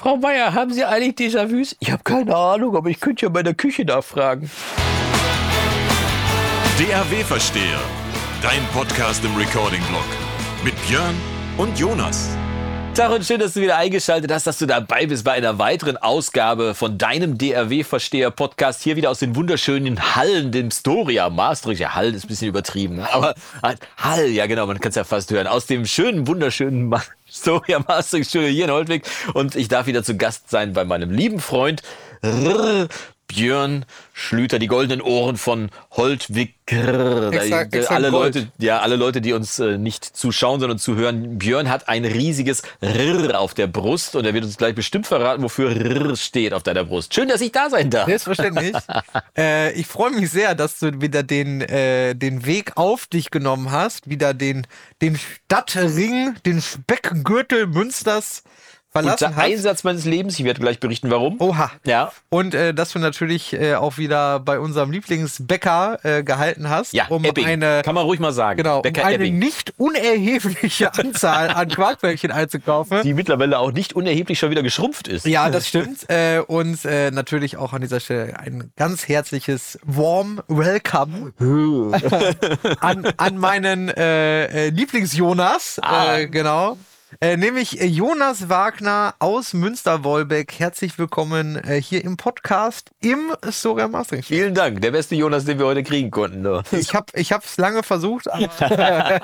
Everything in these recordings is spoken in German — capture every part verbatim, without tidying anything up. Frau Meier, haben Sie eigentlich Déjà-vus? Ich habe keine Ahnung, aber ich könnte ja bei der Küche nachfragen. D A W-Versteher, dein Podcast im Recording-Blog mit Björn und Jonas. Darin schön, dass du wieder eingeschaltet hast, dass du dabei bist bei einer weiteren Ausgabe von deinem D R W-Versteher-Podcast. Hier wieder aus den wunderschönen Hallen, dem Storia Maastricht. Ja, Hallen ist ein bisschen übertrieben, aber Hall, ja genau, man kann es ja fast hören. Aus dem schönen, wunderschönen Ma- Storia Maastricht-Studio hier in Holtwig. Und ich darf wieder zu Gast sein bei meinem lieben Freund Rrr, Björn Schlüter, die goldenen Ohren von Holtwig. Exakt, exakt alle Leute, ja, alle Leute, die uns äh, nicht zuschauen, sondern zuhören. Björn hat ein riesiges Rrr auf der Brust und er wird uns gleich bestimmt verraten, wofür Rrr steht auf deiner Brust. Schön, dass ich da sein darf. Selbstverständlich. äh, ich freue mich sehr, dass du wieder den, äh, den Weg auf dich genommen hast, wieder den, den Stadtring, den Speckgürtel Münsters verlassen hast. Unter Einsatz meines Lebens, ich werde gleich berichten, warum. Oha. Ja. Und äh, dass du natürlich äh, auch wieder bei unserem Lieblingsbäcker äh, gehalten hast. Ja, um Ebbing. Eine, kann man ruhig mal sagen. Genau, Bäcker um eine Ebbing. Nicht unerhebliche Anzahl an Quarkbällchen einzukaufen. Die mittlerweile auch nicht unerheblich schon wieder geschrumpft ist. Ja, das stimmt. äh, und äh, natürlich auch an dieser Stelle ein ganz herzliches warm Welcome an, an meinen äh, äh, Lieblings-Jonas. Ah. Äh, genau. Äh, nämlich Jonas Wagner aus Münster-Wolbeck. Herzlich willkommen äh, hier im Podcast im Storia Maastricht. Vielen Dank, der beste Jonas, den wir heute kriegen konnten. Ne? Ich habe ich hab's lange versucht. Aber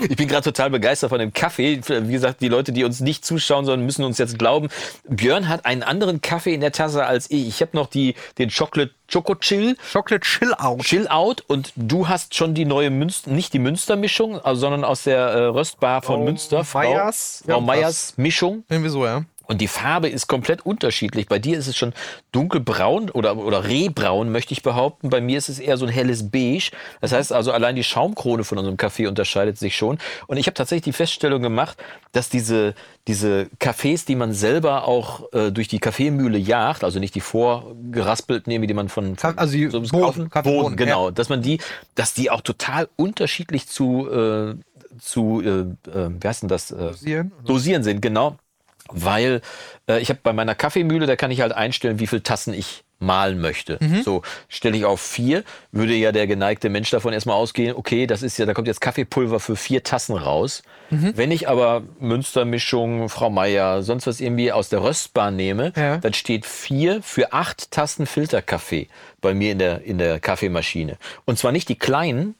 ich bin gerade total begeistert von dem Kaffee. Wie gesagt, die Leute, die uns nicht zuschauen, sondern müssen uns jetzt glauben. Björn hat einen anderen Kaffee in der Tasse als ich. Ich habe noch die, den Chocolate Choco Chill. Chocolate Chill Out. Chill Out. Und du hast schon die neue Münster, nicht die Münster-Mischung, also, sondern aus der äh, Röstbar von oh, Münster. Meyers. Frau Meyers Mischung. Irgendwie so, ja. Und die Farbe ist komplett unterschiedlich. Bei dir ist es schon dunkelbraun oder, oder rehbraun, möchte ich behaupten. Bei mir ist es eher so ein helles Beige. Das heißt also, allein die Schaumkrone von unserem Kaffee unterscheidet sich schon. Und ich habe tatsächlich die Feststellung gemacht, dass diese, diese Kaffees, die man selber auch äh, durch die Kaffeemühle jagt, also nicht die vorgeraspelten, die man von, von also so Boden, kaufen, Boden, Boden, genau, ja. dass man die, dass die auch total unterschiedlich zu äh, zu, äh, äh, wie heißt denn das? Äh, dosieren, dosieren sind, genau. Weil äh, ich habe bei meiner Kaffeemühle, da kann ich halt einstellen, wie viele Tassen ich malen möchte. Mhm. So, stelle ich auf vier, würde ja der geneigte Mensch davon erstmal ausgehen, okay, das ist ja, da kommt jetzt Kaffeepulver für vier Tassen raus. Mhm. Wenn ich aber Münstermischung, Frau Meier, sonst was irgendwie aus der Röstbar nehme, ja. dann steht vier für acht Tassen Filterkaffee bei mir in der, in der Kaffeemaschine. Und zwar nicht die kleinen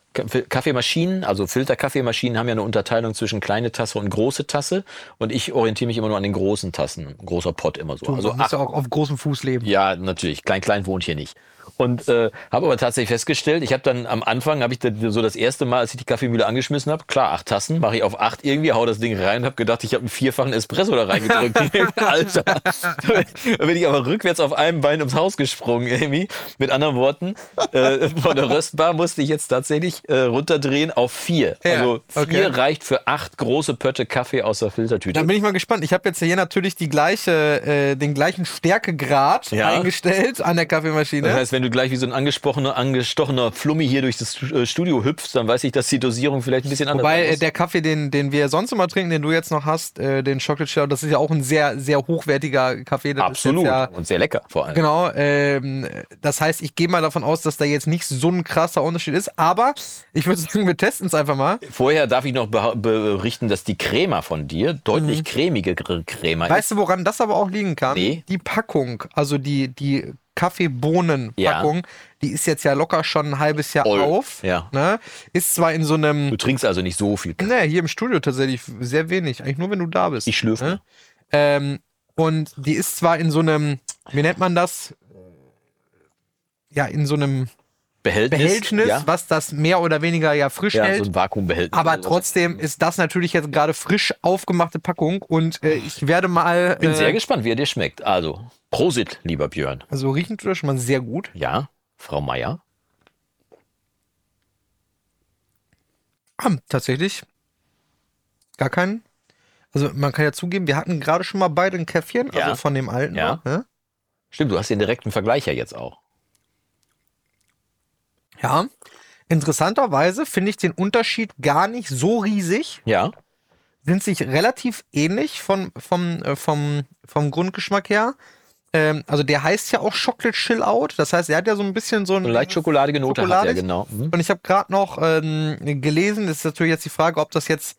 Kaffeemaschinen, also Filterkaffeemaschinen haben ja eine Unterteilung zwischen kleine Tasse und große Tasse. Und ich orientiere mich immer nur an den großen Tassen. Großer Pott immer so. Du also musst ja auch auf großem Fuß leben. Ja, natürlich. Klein, klein wohnt hier nicht. Und äh, habe aber tatsächlich festgestellt, ich habe dann am Anfang, habe ich dann so das erste Mal, als ich die Kaffeemühle angeschmissen habe, klar, acht Tassen, mache ich auf acht irgendwie, hau das Ding rein und habe gedacht, ich habe einen vierfachen Espresso da reingedrückt. Alter. Da bin ich aber rückwärts auf einem Bein ums Haus gesprungen, irgendwie. Mit anderen Worten, äh, von der Röstbar musste ich jetzt tatsächlich äh, runterdrehen auf vier. Ja, also vier okay. reicht für acht große Pötte Kaffee aus der Filtertüte. Dann bin ich mal gespannt. Ich habe jetzt hier natürlich die gleiche, äh, den gleichen Stärkegrad ja. eingestellt an der Kaffeemaschine. Das heißt, wenn du gleich wie so ein angesprochener, angestochener Flummi hier durch das Studio hüpfst, dann weiß ich, dass die Dosierung vielleicht ein bisschen anders Wobei, ist. Wobei der Kaffee, den, den wir sonst immer trinken, den du jetzt noch hast, äh, den Chocolate Chill, das ist ja auch ein sehr, sehr hochwertiger Kaffee. Das Absolut. Ist ja, und sehr lecker vor allem. Genau. Ähm, das heißt, ich gehe mal davon aus, dass da jetzt nicht so ein krasser Unterschied ist, aber ich würde sagen, wir testen es einfach mal. Vorher darf ich noch berichten, dass die Crema von dir deutlich mhm. cremige Crema ist. Weißt du, woran das aber auch liegen kann? Nee. Die Packung, also die, die Kaffeebohnenpackung, ja. die ist jetzt ja locker schon ein halbes Jahr Old. auf. Ja. Ne? Ist zwar in so einem... Du trinkst also nicht so viel Kaffee. Ne, hier im Studio tatsächlich sehr wenig. Eigentlich nur, wenn du da bist. Ich schlürfe. Ne? Ähm, und die ist zwar in so einem, wie nennt man das? Ja, in so einem... Behältnis, Behältnis ja. was das mehr oder weniger ja frisch ja, hält. So ein Vakuumbehältnis. Aber trotzdem ist das natürlich jetzt gerade frisch aufgemachte Packung und äh, ich werde mal... Ich bin äh, sehr gespannt, wie er dir schmeckt. Also, Prosit, lieber Björn. Also riechen tut das schon mal sehr gut. Ja, Frau Meier. Ah, tatsächlich gar keinen. Also man kann ja zugeben, wir hatten gerade schon mal beide ein Käffchen, ja. also von dem alten. Ja. Noch, ne? Stimmt, du hast den direkten Vergleich ja jetzt auch. Ja, interessanterweise finde ich den Unterschied gar nicht so riesig. Ja. sind sich relativ ähnlich von, vom, äh, vom, vom Grundgeschmack her. Ähm, also der heißt ja auch Chocolate Chill Out. Das heißt, er hat ja so ein bisschen so eine so leicht schokoladige Note schokoladig. Hat er, genau. Mhm. Und ich habe gerade noch ähm, gelesen, das ist natürlich jetzt die Frage, ob das jetzt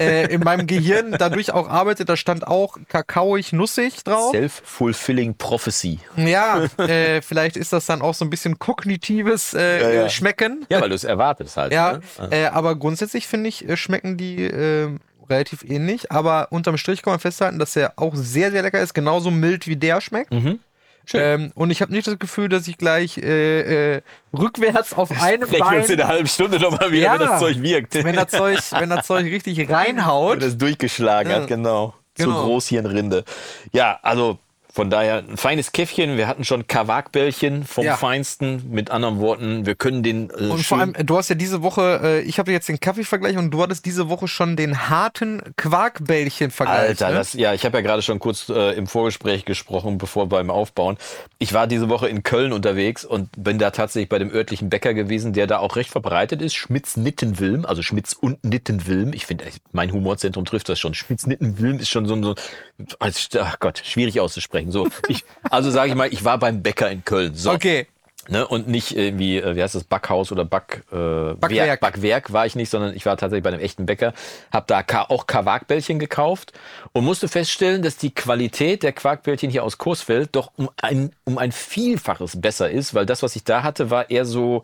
äh, in meinem Gehirn dadurch auch arbeitet, da stand auch kakaoig, nussig drauf. Self-fulfilling Prophecy. Ja, äh, vielleicht ist das dann auch so ein bisschen kognitives äh, ja, ja. Schmecken. Ja, weil du es erwartest halt. Ja, ne? äh, aber grundsätzlich finde ich, schmecken die äh, relativ ähnlich, aber unterm Strich kann man festhalten, dass der auch sehr, sehr lecker ist, genauso mild wie der schmeckt. Mhm. Schön. Ähm, und ich habe nicht das Gefühl, dass ich gleich äh, äh, rückwärts auf einem Bein... Vielleicht in einer halben Stunde nochmal wieder, ja, wenn das Zeug wirkt. Wenn das Zeug, wenn das Zeug richtig reinhaut. Wenn das durchgeschlagen äh, hat, genau. genau. So groß hier in Rinde. Ja, also von daher ein feines Käffchen. Wir hatten schon Kawakbällchen vom ja. Feinsten. Mit anderen Worten, wir können den... Äh, und vor allem, du hast ja diese Woche, äh, ich habe jetzt den Kaffeevergleich und du hattest diese Woche schon den harten Quarkbällchen-Vergleich. Alter, ne? das, ja, ich habe ja gerade schon kurz äh, im Vorgespräch gesprochen, bevor beim Aufbauen. Ich war diese Woche in Köln unterwegs und bin da tatsächlich bei dem örtlichen Bäcker gewesen, der da auch recht verbreitet ist. Schmitz-Nittenwilm, also Schmitz und Nittenwilm. Ich finde, mein Humorzentrum trifft das schon. Schmitz-Nittenwilm ist schon so ein... So, ach Gott, schwierig auszusprechen. So, ich, also sage ich mal, ich war beim Bäcker in Köln. So. Okay. Ne, und nicht irgendwie, wie heißt das, Backhaus oder Back, äh, Backwerk. Backwerk war ich nicht, sondern ich war tatsächlich bei einem echten Bäcker, habe da auch Quarkbällchen gekauft und musste feststellen, dass die Qualität der Quarkbällchen hier aus Coesfeld doch um ein, um ein Vielfaches besser ist, weil das, was ich da hatte, war eher so,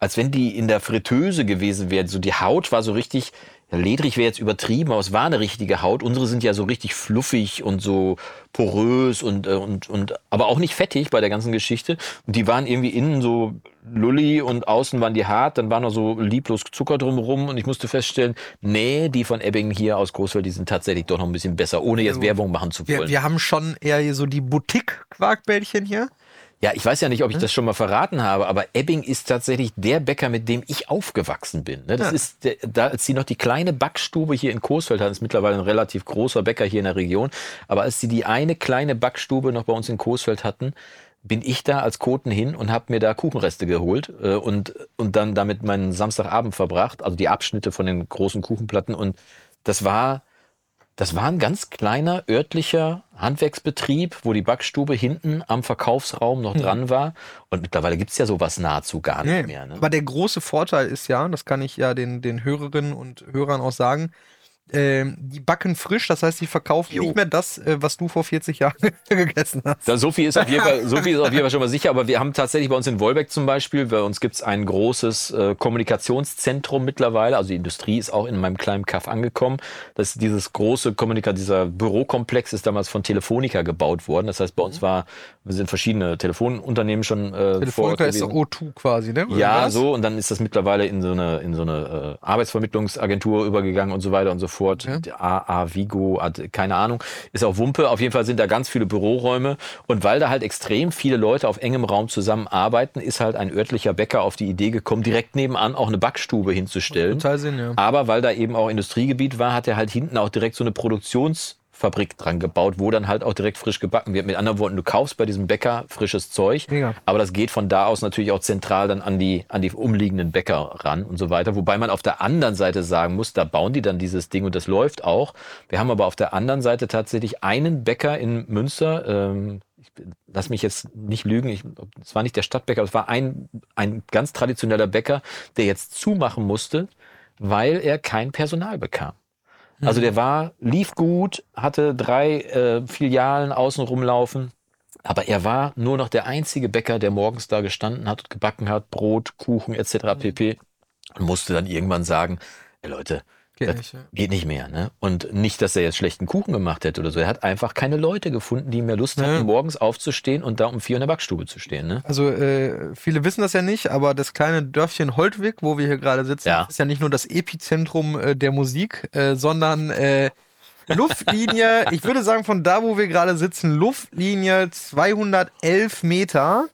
als wenn die in der Fritteuse gewesen wären. So die Haut war so richtig... Ledrig wäre jetzt übertrieben, aber es war eine richtige Haut. Unsere sind ja so richtig fluffig und so porös und, und, und, aber auch nicht fettig bei der ganzen Geschichte. Und die waren irgendwie innen so lulli und außen waren die hart, dann war noch so lieblos Zucker drumherum und ich musste feststellen, nee, die von Ebbing hier aus Coesfeld, die sind tatsächlich doch noch ein bisschen besser, ohne jetzt Werbung machen zu wollen. Wir, wir haben schon eher so die Boutique-Quarkbällchen hier. Ja, ich weiß ja nicht, ob ich das schon mal verraten habe, aber Ebbing ist tatsächlich der Bäcker, mit dem ich aufgewachsen bin. Das ja. ist, der, da, als sie noch die kleine Backstube hier in Coesfeld hatten, ist mittlerweile ein relativ großer Bäcker hier in der Region, aber als sie die eine kleine Backstube noch bei uns in Coesfeld hatten, bin ich da als Koten hin und habe mir da Kuchenreste geholt äh, und, und dann damit meinen Samstagabend verbracht, also die Abschnitte von den großen Kuchenplatten und das war... Das war ein ganz kleiner örtlicher Handwerksbetrieb, wo die Backstube hinten am Verkaufsraum noch dran war. Und mittlerweile gibt es ja sowas nahezu gar nicht nee, mehr. Ne? Aber der große Vorteil ist ja, das kann ich ja den, den Hörerinnen und Hörern auch sagen, Ähm, die backen frisch, das heißt, die verkaufen jo. nicht mehr das, äh, was du vor vierzig Jahren gegessen hast. Da, so viel ist auf jeden Fall, so viel ist auf jeden Fall schon mal sicher, aber wir haben tatsächlich bei uns in Wolbeck zum Beispiel, bei uns gibt es ein großes äh, Kommunikationszentrum mittlerweile, also die Industrie ist auch in meinem kleinen Kaff angekommen. Das ist dieses große Kommunika- dieser Bürokomplex ist damals von Telefonica gebaut worden, das heißt, bei uns war, wir sind verschiedene Telefonunternehmen schon äh, Telefonica vor Ort gewesen. Ist doch O zwei quasi, ne? Oder ja, was? So, und dann ist das mittlerweile in so eine, in so eine äh, Arbeitsvermittlungsagentur übergegangen und so weiter und so fort. Okay. A A Vigo, keine Ahnung, ist auch Wumpe. Auf jeden Fall sind da ganz viele Büroräume und weil da halt extrem viele Leute auf engem Raum zusammenarbeiten, ist halt ein örtlicher Bäcker auf die Idee gekommen, direkt nebenan auch eine Backstube hinzustellen. Total Sinn, ja. Aber weil da eben auch Industriegebiet war, hat er halt hinten auch direkt so eine Produktionsfabrik dran gebaut, wo dann halt auch direkt frisch gebacken wird. Mit anderen Worten, du kaufst bei diesem Bäcker frisches Zeug, ja. aber das geht von da aus natürlich auch zentral dann an die, an die umliegenden Bäcker ran und so weiter. Wobei man auf der anderen Seite sagen muss, da bauen die dann dieses Ding und das läuft auch. Wir haben aber auf der anderen Seite tatsächlich einen Bäcker in Münster, ähm, ich lass mich jetzt nicht lügen, es war nicht der Stadtbäcker, es war ein, ein ganz traditioneller Bäcker, der jetzt zumachen musste, weil er kein Personal bekam. Also der war, lief gut, hatte drei äh, Filialen außen rumlaufen, aber er war nur noch der einzige Bäcker, der morgens da gestanden hat und gebacken hat, Brot, Kuchen et cetera pp. Und musste dann irgendwann sagen, ey Leute, geht nicht, ja. geht nicht mehr. Ne? Und nicht, dass er jetzt schlechten Kuchen gemacht hätte oder so. Er hat einfach keine Leute gefunden, die mehr Lust ja. hatten, morgens aufzustehen und da um vier in der Backstube zu stehen. Ne? Also äh, viele wissen das ja nicht, aber das kleine Dörfchen Holtwig, wo wir hier gerade sitzen, ja. ist ja nicht nur das Epizentrum äh, der Musik, äh, sondern äh, Luftlinie, ich würde sagen von da, wo wir gerade sitzen, Luftlinie zweihundertelf Meter.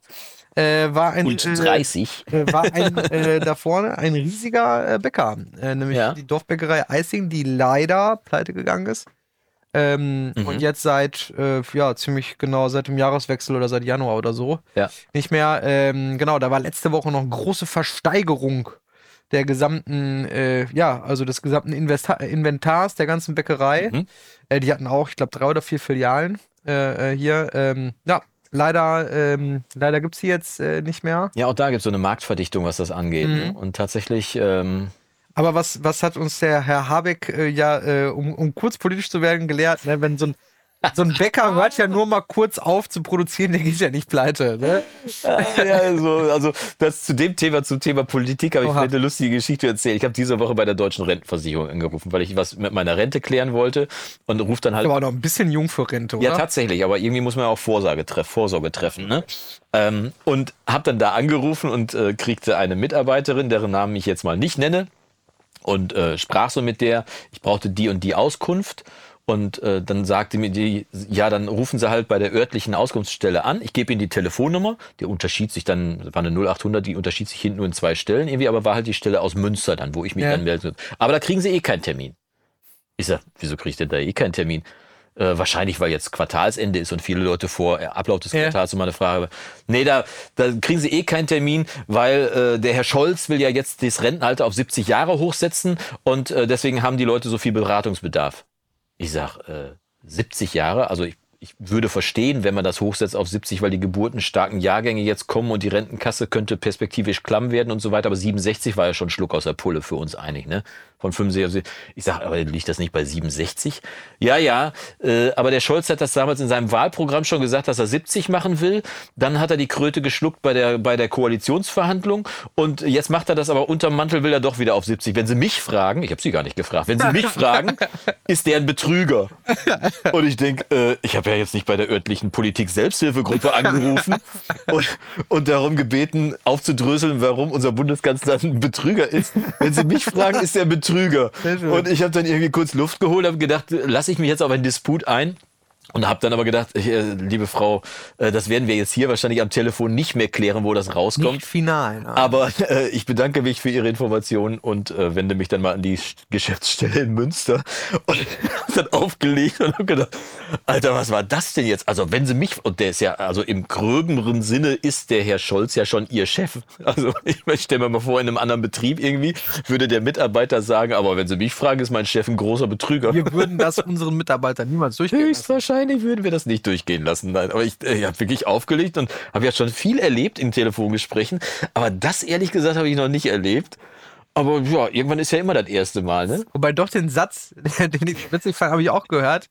Äh, war ein, und dreißig. Äh, war ein, äh, da vorne ein riesiger äh, Bäcker, äh, nämlich ja. die Dorfbäckerei Eissing, die leider pleite gegangen ist. Ähm, mhm. Und jetzt seit, äh, ja, ziemlich genau seit dem Jahreswechsel oder seit Januar oder so ja. nicht mehr. Ähm, genau, da war letzte Woche noch eine große Versteigerung der gesamten, äh, ja, also des gesamten Investa- Inventars der ganzen Bäckerei. Mhm. Äh, die hatten auch, ich glaube, drei oder vier Filialen äh, hier. Ähm, ja, leider, ähm, leider gibt es die jetzt äh, nicht mehr. Ja, auch da gibt es so eine Marktverdichtung, was das angeht. Mhm. Und tatsächlich... Ähm Aber was, was hat uns der Herr Habeck äh, ja, äh, um, um kurz politisch zu werden, gelehrt, ne? Wenn so ein, so ein Bäcker hört ja nur mal kurz auf zu produzieren, der geht ja nicht pleite. Ne? Ja, also, also das zu dem Thema, zum Thema Politik habe ich eine lustige Geschichte erzählt. Ich habe diese Woche bei der Deutschen Rentenversicherung angerufen, weil ich was mit meiner Rente klären wollte und ruft dann halt... Aber auch noch ein bisschen jung für Rente, oder? Ja, tatsächlich, aber irgendwie muss man ja auch Vorsorge treff, Vorsorge treffen, ne? Ähm, und habe dann da angerufen und äh, kriegte eine Mitarbeiterin, deren Namen ich jetzt mal nicht nenne, und äh, sprach so mit der, ich brauchte die und die Auskunft. Und äh, dann sagte mir die, ja, dann rufen Sie halt bei der örtlichen Auskunftsstelle an. Ich gebe Ihnen die Telefonnummer. Der unterschied sich dann, war eine null acht hundert, die unterschied sich hinten nur in zwei Stellen irgendwie, aber war halt die Stelle aus Münster dann, wo ich mich ja. dann melden würde. Aber da kriegen Sie eh keinen Termin. Ich sag, wieso kriege ich denn da eh keinen Termin? Äh, wahrscheinlich, weil jetzt Quartalsende ist und viele Leute vor Ablauf des Quartals ja. immer eine Frage. Nee, da, da kriegen sie eh keinen Termin, weil äh, der Herr Scholz will ja jetzt das Rentenalter auf siebzig Jahre hochsetzen und äh, deswegen haben die Leute so viel Beratungsbedarf. Ich sag, äh, siebzig Jahre? Also ich, ich würde verstehen, wenn man das hochsetzt auf siebzig, weil die geburtenstarken Jahrgänge jetzt kommen und die Rentenkasse könnte perspektivisch klamm werden und so weiter. Aber siebenundsechzig war ja schon ein Schluck aus der Pulle für uns einig, ne? Von fünfundsechzig. Ich sage, aber liegt das nicht bei siebenundsechzig? Ja, ja, äh, aber der Scholz hat das damals in seinem Wahlprogramm schon gesagt, dass er siebzig machen will. Dann hat er die Kröte geschluckt bei der, bei der Koalitionsverhandlung. Und jetzt macht er das, aber unterm Mantel will er doch wieder auf siebzig. Wenn Sie mich fragen, ich habe Sie gar nicht gefragt, wenn Sie mich fragen, ist der ein Betrüger. Und ich denke, äh, ich habe ja jetzt nicht bei der örtlichen Politik-Selbsthilfegruppe angerufen und, und darum gebeten, aufzudröseln, warum unser Bundeskanzler ein Betrüger ist. Wenn Sie mich fragen, ist der Betrüger. Und ich habe dann irgendwie kurz Luft geholt, habe gedacht, lasse ich mich jetzt auf einen Disput ein und habe dann aber gedacht, liebe Frau, das werden wir jetzt hier wahrscheinlich am Telefon nicht mehr klären, wo das rauskommt. Nicht final. Nein. Aber äh, ich bedanke mich für Ihre Informationen und äh, wende mich dann mal an die Geschäftsstelle in Münster und habe dann aufgelegt und habe gedacht, Alter, was war das denn jetzt? Also wenn Sie mich, und der ist ja, also im gröberen Sinne ist der Herr Scholz ja schon Ihr Chef. Also ich stelle mir mal vor, in einem anderen Betrieb irgendwie würde der Mitarbeiter sagen, aber wenn Sie mich fragen, ist mein Chef ein großer Betrüger. Wir würden das unseren Mitarbeitern niemals durchgehen lassen. Höchstwahrscheinlich. Eigentlich würden wir das nicht durchgehen lassen. Nein, aber ich, ich habe wirklich aufgelegt und habe ja schon viel erlebt in Telefongesprächen. Aber das, ehrlich gesagt, habe ich noch nicht erlebt. Aber ja, irgendwann ist ja immer das erste Mal, ne? Wobei doch den Satz, den ich witzig fand, habe ich auch gehört.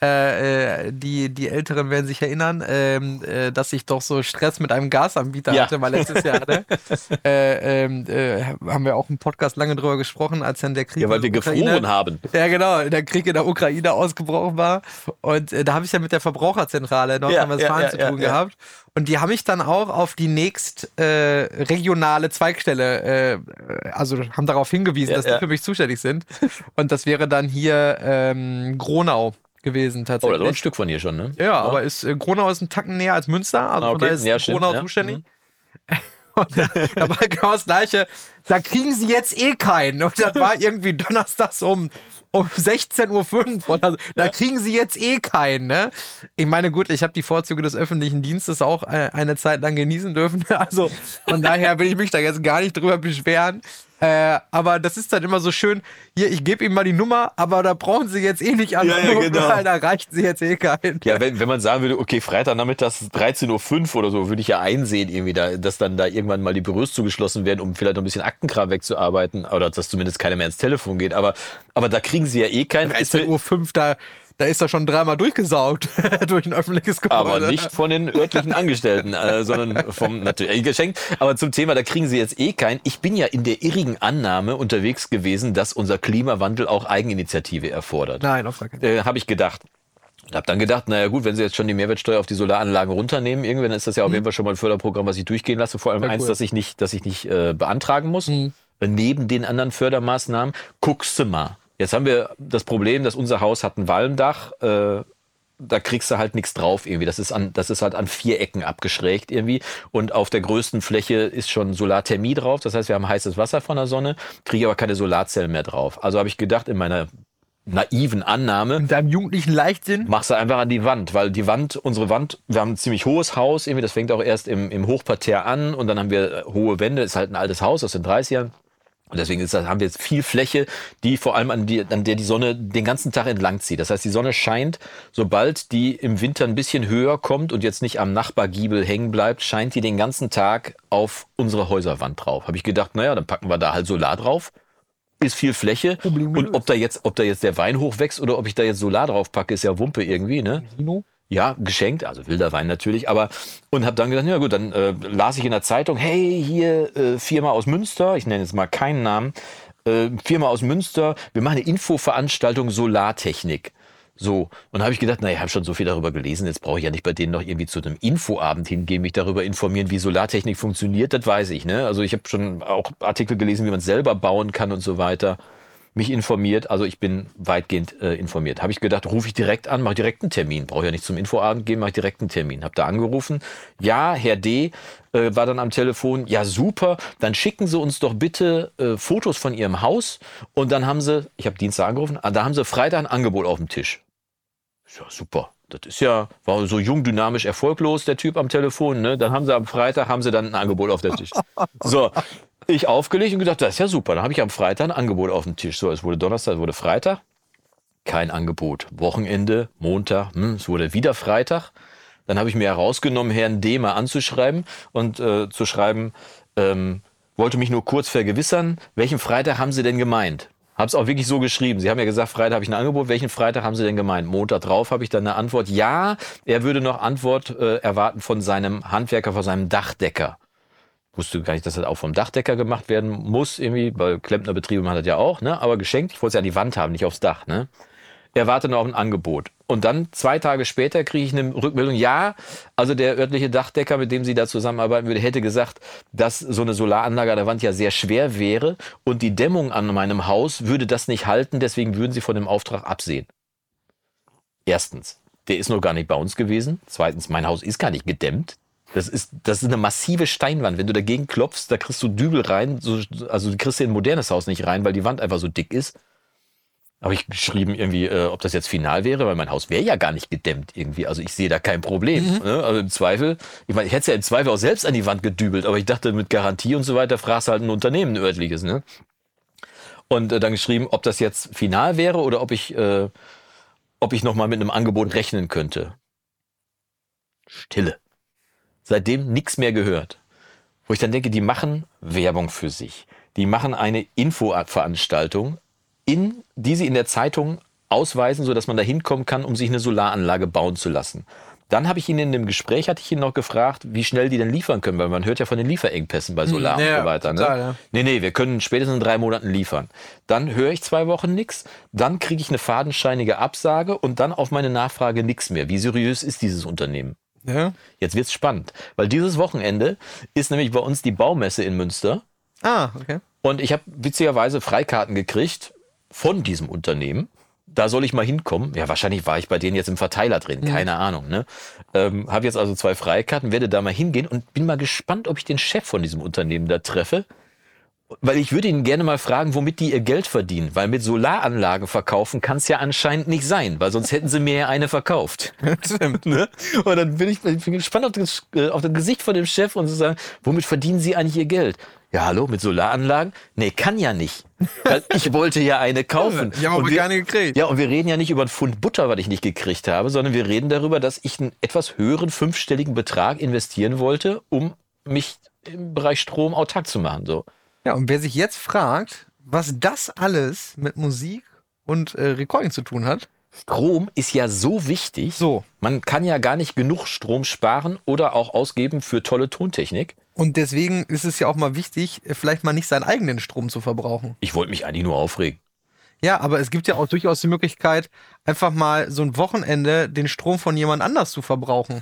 Äh, die, die Älteren werden sich erinnern, äh, dass ich doch so Stress mit einem Gasanbieter ja. hatte, mal letztes Jahr, ne? äh, äh, haben wir auch im Podcast lange drüber gesprochen, als dann der Krieg ja, weil wir Ukraine, gefroren haben. Ja, genau, der Krieg in der Ukraine ausgebrochen war. Und äh, da habe ich ja mit der Verbraucherzentrale in Nordrhein-Westfalen ja, ja, ja, zu tun ja, ja. gehabt. Und die haben mich dann auch auf die nächst äh, regionale Zweigstelle, äh, also haben darauf hingewiesen, ja, dass die ja. für mich zuständig sind. Und das wäre dann hier ähm, Gronau gewesen tatsächlich. Oder oh, ein Stück von hier schon, ne? Ja, ja. aber ist, äh, Gronau ist ein Tacken näher als Münster, also ah, okay. von da ist ja, Gronau stimmt, zuständig. Ja. Und da, da war genau das Gleiche. Da kriegen sie jetzt eh keinen. Und das war irgendwie donnerstags um... um sechzehn Uhr fünf, da, da kriegen sie jetzt eh keinen, ne? Ich meine, gut, ich habe die Vorzüge des öffentlichen Dienstes auch eine Zeit lang genießen dürfen, also von daher will ich mich da jetzt gar nicht drüber beschweren, äh, aber das ist dann immer so schön, hier, ich gebe Ihnen mal die Nummer, aber da brauchen Sie jetzt eh nicht anrufen, ja, ja, genau. weil da reicht Sie jetzt eh keinen. Ja, wenn, wenn man sagen würde, okay, Freitagnachmittags dreizehn Uhr fünf oder so, würde ich ja einsehen irgendwie, da, dass dann da irgendwann mal die Büros zugeschlossen werden, um vielleicht noch ein bisschen Aktenkram wegzuarbeiten oder dass zumindest keiner mehr ins Telefon geht, aber, aber da kriegen Sie ja eh keinen. dreizehn Uhr fünf, da, da ist er schon dreimal durchgesaugt durch ein öffentliches Gebäude. Aber nicht von den örtlichen Angestellten, äh, sondern vom natürlich geschenkt. Aber zum Thema, da kriegen Sie jetzt eh keinen. Ich bin ja in der irrigen Annahme unterwegs gewesen, dass unser Klimawandel auch Eigeninitiative erfordert. Nein, auf gar keinen Fall. Äh, habe ich gedacht. Ich habe dann gedacht, naja gut, wenn sie jetzt schon die Mehrwertsteuer auf die Solaranlagen runternehmen, irgendwann ist das ja auf jeden Fall schon mal ein Förderprogramm, was ich durchgehen lasse. Vor allem ja, eins, cool. das ich nicht, dass ich nicht äh, beantragen muss. Mhm. Neben den anderen Fördermaßnahmen, guckst du mal. Jetzt haben wir das Problem, dass unser Haus hat ein Walmdach, äh, da kriegst du halt nichts drauf irgendwie. Das ist, an, das ist halt an vier Ecken abgeschrägt irgendwie und auf der größten Fläche ist schon Solarthermie drauf. Das heißt, wir haben heißes Wasser von der Sonne, kriege aber keine Solarzellen mehr drauf. Also habe ich gedacht, in meiner naiven Annahme. In deinem jugendlichen Leichtsinn? Machst du einfach an die Wand, weil die Wand, unsere Wand, wir haben ein ziemlich hohes Haus irgendwie, das fängt auch erst im, im Hochparterre an und dann haben wir hohe Wände, ist halt ein altes Haus aus den dreißigern. Und deswegen ist das, haben wir jetzt viel Fläche, die vor allem an, die, an der die Sonne den ganzen Tag entlang zieht. Das heißt, die Sonne scheint, sobald die im Winter ein bisschen höher kommt und jetzt nicht am Nachbargiebel hängen bleibt, scheint die den ganzen Tag auf unsere Häuserwand drauf. Habe ich gedacht, naja, dann packen wir da halt Solar drauf. Ist viel Fläche. Und ob da jetzt, ob da jetzt der Wein hochwächst oder ob ich da jetzt Solar drauf packe, ist ja Wumpe irgendwie, ne? Ja, geschenkt, also wilder Wein natürlich, aber und habe dann gedacht, ja gut, dann äh, las ich in der Zeitung, hey, hier äh, Firma aus Münster, ich nenne jetzt mal keinen Namen, äh, Firma aus Münster, wir machen eine Infoveranstaltung Solartechnik. So, und habe ich gedacht, naja, ich habe schon so viel darüber gelesen, jetzt brauche ich ja nicht bei denen noch irgendwie zu einem Infoabend hingehen, mich darüber informieren, wie Solartechnik funktioniert, das weiß ich, ne? Also ich habe schon auch Artikel gelesen, wie man es selber bauen kann und so weiter, mich informiert, also ich bin weitgehend äh, informiert. Habe ich gedacht, rufe ich direkt an, mache direkt einen Termin, brauche ja nicht zum Infoabend gehen, mache ich direkt einen Termin. Habe da angerufen, ja, Herr D., äh, war dann am Telefon, ja super, dann schicken Sie uns doch bitte äh, Fotos von Ihrem Haus und dann haben Sie, ich habe Dienstag angerufen, da haben Sie Freitag ein Angebot auf dem Tisch. Ja, super. Das ist ja, war so jung, dynamisch, erfolglos, der Typ am Telefon, ne? Dann haben sie am Freitag, haben sie dann ein Angebot auf dem Tisch. So, ich aufgelegt und gedacht, das ist ja super. Dann habe ich am Freitag ein Angebot auf dem Tisch. So, es wurde Donnerstag, es wurde Freitag. Kein Angebot. Wochenende, Montag, hm, es wurde wieder Freitag. Dann habe ich mir herausgenommen, Herrn D. mal anzuschreiben und äh, zu schreiben, ähm, wollte mich nur kurz vergewissern, welchen Freitag haben Sie denn gemeint? Habe es auch wirklich so geschrieben. Sie haben ja gesagt, Freitag habe ich ein Angebot. Welchen Freitag haben Sie denn gemeint? Montag drauf habe ich dann eine Antwort. Ja, er würde noch Antwort äh, erwarten von seinem Handwerker, von seinem Dachdecker. Ich wusste gar nicht, dass das auch vom Dachdecker gemacht werden muss. Irgendwie, bei Klempnerbetrieben machen das ja auch, ne? Aber geschenkt, ich wollte es ja an die Wand haben, nicht aufs Dach, ne? Er wartet noch auf ein Angebot. Und dann zwei Tage später kriege ich eine Rückmeldung. Ja, also der örtliche Dachdecker, mit dem sie da zusammenarbeiten würde, hätte gesagt, dass so eine Solaranlage an der Wand ja sehr schwer wäre und die Dämmung an meinem Haus würde das nicht halten, deswegen würden sie von dem Auftrag absehen. Erstens, der ist noch gar nicht bei uns gewesen. Zweitens, mein Haus ist gar nicht gedämmt. Das ist, das ist eine massive Steinwand. Wenn du dagegen klopfst, da kriegst du Dübel rein. So, also du kriegst dir ein modernes Haus nicht rein, weil die Wand einfach so dick ist. Habe ich geschrieben irgendwie, äh, ob das jetzt final wäre, weil mein Haus wäre ja gar nicht gedämmt irgendwie. Also ich sehe da kein Problem. Mhm. Ne? Also im Zweifel, ich meine, ich hätte es ja im Zweifel auch selbst an die Wand gedübelt, aber ich dachte, mit Garantie und so weiter fragst du halt ein Unternehmen, ein örtliches. Ne? Und äh, dann geschrieben, ob das jetzt final wäre oder ob ich, äh, ob ich nochmal mit einem Angebot rechnen könnte. Stille. Seitdem nichts mehr gehört. Wo ich dann denke, die machen Werbung für sich. Die machen eine Infoveranstaltung, in, die sie in der Zeitung ausweisen, sodass man da hinkommen kann, um sich eine Solaranlage bauen zu lassen. Dann habe ich ihn in dem Gespräch, hatte ich ihn noch gefragt, wie schnell die denn liefern können, weil man hört ja von den Lieferengpässen bei Solar ja, und so weiter. Ne? Total, ja. Nee, nee, wir können spätestens in drei Monaten liefern. Dann höre ich zwei Wochen nichts, dann kriege ich eine fadenscheinige Absage und dann auf meine Nachfrage nichts mehr. Wie seriös ist dieses Unternehmen? Ja. Jetzt wird's spannend, weil dieses Wochenende ist nämlich bei uns die Baumesse in Münster. Ah, okay. Und ich habe witzigerweise Freikarten gekriegt von diesem Unternehmen, da soll ich mal hinkommen. Ja, wahrscheinlich war ich bei denen jetzt im Verteiler drin, keine ja. Ahnung. Ne? Ähm, habe jetzt also zwei Freikarten, werde da mal hingehen und bin mal gespannt, ob ich den Chef von diesem Unternehmen da treffe. Weil ich würde ihn gerne mal fragen, womit die ihr Geld verdienen. Weil mit Solaranlagen verkaufen kann es ja anscheinend nicht sein, weil sonst hätten sie mir ja eine verkauft. Stimmt. Ne? Und dann bin ich, ich bin gespannt auf das, auf das Gesicht von dem Chef und zu sagen, womit verdienen sie eigentlich ihr Geld? Ja, hallo, mit Solaranlagen? Nee, kann ja nicht. Ich wollte ja eine kaufen. Ich habe aber wir, keine gekriegt. Ja, und wir reden ja nicht über einen Pfund Butter, was ich nicht gekriegt habe, sondern wir reden darüber, dass ich einen etwas höheren fünfstelligen Betrag investieren wollte, um mich im Bereich Strom autark zu machen. So. Ja, und wer sich jetzt fragt, was das alles mit Musik und äh, Recording zu tun hat. Strom ist ja so wichtig. So. Man kann ja gar nicht genug Strom sparen oder auch ausgeben für tolle Tontechnik. Und deswegen ist es ja auch mal wichtig, vielleicht mal nicht seinen eigenen Strom zu verbrauchen. Ich wollte mich eigentlich nur aufregen. Ja, aber es gibt ja auch durchaus die Möglichkeit, einfach mal so ein Wochenende den Strom von jemand anders zu verbrauchen.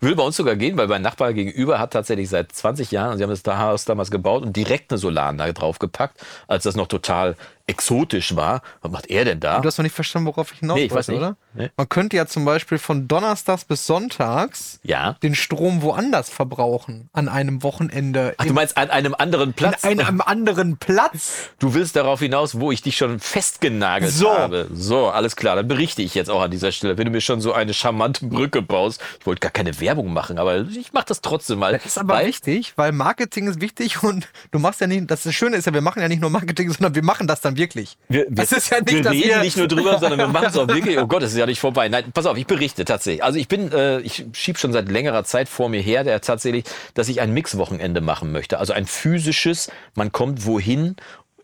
Würde bei uns sogar gehen, weil mein Nachbar gegenüber hat tatsächlich seit zwanzig Jahren, und sie haben das Haus damals gebaut und direkt eine Solaranlage draufgepackt, als das noch total exotisch war. Was macht er denn da? Du hast noch nicht verstanden, worauf ich hinaus nee, ich wollte, weiß nicht. Oder? Nee. Man könnte ja zum Beispiel von donnerstags bis sonntags ja. den Strom woanders verbrauchen. An einem Wochenende. Ach, du meinst an einem anderen Platz? An einem anderen Platz. Du willst darauf hinaus, wo ich dich schon festgenagelt so. habe. So, alles klar. Dann berichte ich jetzt auch an dieser Stelle. Wenn du mir schon so eine charmante Brücke baust. Ich wollte gar keine Werbung machen, aber ich mache das trotzdem mal. Das ist aber weil, wichtig, weil Marketing ist wichtig und du machst ja nicht, das Schöne ist ja, wir machen ja nicht nur Marketing, sondern wir machen das dann wirklich. Wir, wir, das ist ja nicht, wir dass reden wir nicht nur drüber, sondern wir machen es auch wirklich. Oh Gott, es ist ja nicht vorbei. Nein, pass auf, ich berichte tatsächlich. Also ich bin, äh, ich schiebe schon seit längerer Zeit vor mir her, der tatsächlich, dass ich ein Mixwochenende machen möchte. Also ein physisches, man kommt wohin,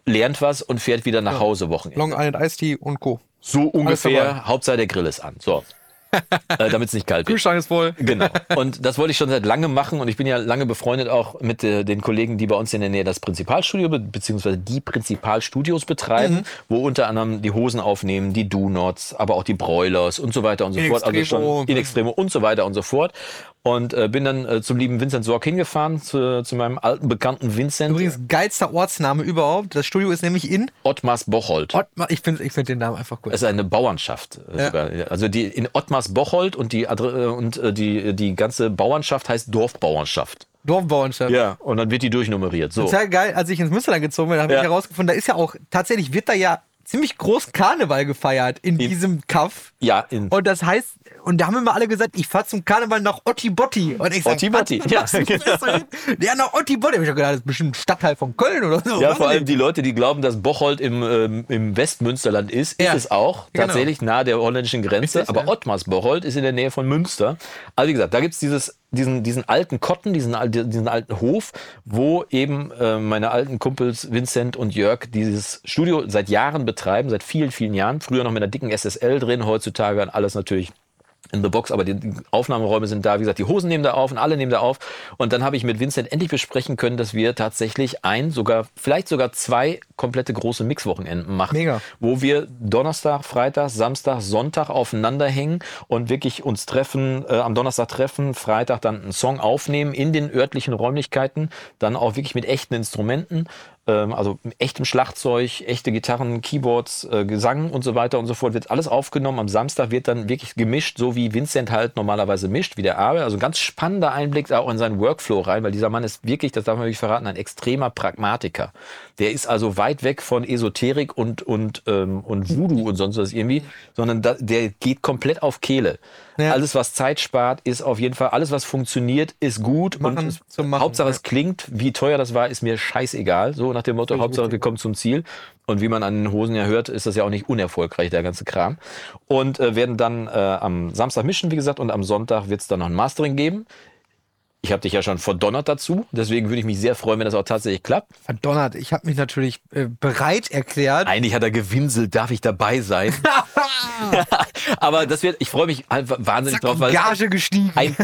lernt was und fährt wieder nach ja. Hause Wochenende. Long Island Iced Tea und Co. So ungefähr, Hauptsache der Grill ist an. So. Äh, damit es nicht kalt wird. Kühlschrank ist voll. Genau. Und das wollte ich schon seit langem machen und ich bin ja lange befreundet auch mit äh, den Kollegen, die bei uns in der Nähe das Prinzipalstudio be- beziehungsweise die Prinzipalstudios betreiben, mhm. wo unter anderem die Hosen aufnehmen, die Do-Nots, aber auch die Broilers und so weiter und so in fort. Extremo. Also schon in Extremo und so weiter und so fort. Und äh, bin dann äh, zum lieben Vincent Sorg hingefahren, zu, zu meinem alten Bekannten Vincent. Übrigens geilster Ortsname überhaupt. Das Studio ist nämlich in Ottmarsbocholt. Ottmar, ich finde ich find den Namen einfach cool. Es ist eine Bauernschaft. Ja. Sogar. Also die in Ottmarsbocholt und, die, und die, die ganze Bauernschaft heißt Dorfbauernschaft. Dorfbauernschaft. Ja, und dann wird die durchnummeriert. So. Total geil. Als ich ins Münsterland gezogen bin, habe ja. ich herausgefunden, da ist ja auch, tatsächlich wird da ja ziemlich groß Karneval gefeiert in, in diesem Kaff. Ja. In. Und das heißt, und da haben immer alle gesagt, ich fahre zum Karneval nach Ottibotti. Und ich sage, Ottibotti, ja. Ja, nach Ottibotti. Hab ich habe gedacht, das ist bestimmt ein Stadtteil von Köln oder so. Ja, was vor allem die Leute, die glauben, dass Bocholt im, ähm, im Westmünsterland ist, ja. ist es auch. Genau. Tatsächlich nahe der holländischen Grenze. Richtig, aber ja. Ottmarsbocholt ist in der Nähe von Münster. Also wie gesagt, da gibt es dieses... Diesen, diesen alten Kotten, diesen, diesen alten Hof, wo eben äh, meine alten Kumpels Vincent und Jörg dieses Studio seit Jahren betreiben, seit vielen, vielen Jahren. Früher noch mit einer dicken S S L drin, heutzutage dann alles natürlich in the box, aber die Aufnahmeräume sind da. Wie gesagt, die Hosen nehmen da auf und alle nehmen da auf. Und dann habe ich mit Vincent endlich besprechen können, dass wir tatsächlich ein, sogar vielleicht sogar zwei komplette große Mixwochenenden machen. Mega. Wo wir Donnerstag, Freitag, Samstag, Sonntag aufeinander hängen und wirklich uns treffen, äh, am Donnerstag treffen, Freitag dann einen Song aufnehmen in den örtlichen Räumlichkeiten, dann auch wirklich mit echten Instrumenten. Also echtem Schlagzeug, echte Gitarren, Keyboards, Gesang und so weiter und so fort, wird alles aufgenommen. Am Samstag wird dann wirklich gemischt, so wie Vincent halt normalerweise mischt, wie der Abe. Also ein ganz spannender Einblick auch in seinen Workflow rein, weil dieser Mann ist wirklich, das darf man wirklich verraten, ein extremer Pragmatiker. Der ist also weit weg von Esoterik und, und, ähm, und Voodoo und sonst was irgendwie, sondern da, der geht komplett auf Kehle. Ja. Alles, was Zeit spart, ist auf jeden Fall, alles, was funktioniert, ist gut. Machen, und zu machen, Hauptsache, ja. es klingt, wie teuer das war, ist mir scheißegal. So nach dem Motto, Hauptsache, wir kommen zum Ziel. Und wie man an den Hosen ja hört, ist das ja auch nicht unerfolgreich, der ganze Kram. Und äh, werden dann äh, am Samstag mischen, wie gesagt, und am Sonntag wird es dann noch ein Mastering geben. Ich habe dich ja schon verdonnert dazu, deswegen würde ich mich sehr freuen, wenn das auch tatsächlich klappt. Verdonnert, ich habe mich natürlich äh, bereit erklärt. Eigentlich hat er gewinselt, darf ich dabei sein. Aber das wird, ich freue mich einfach wahnsinnig Zack, drauf, weil Gage gestiegen. Ein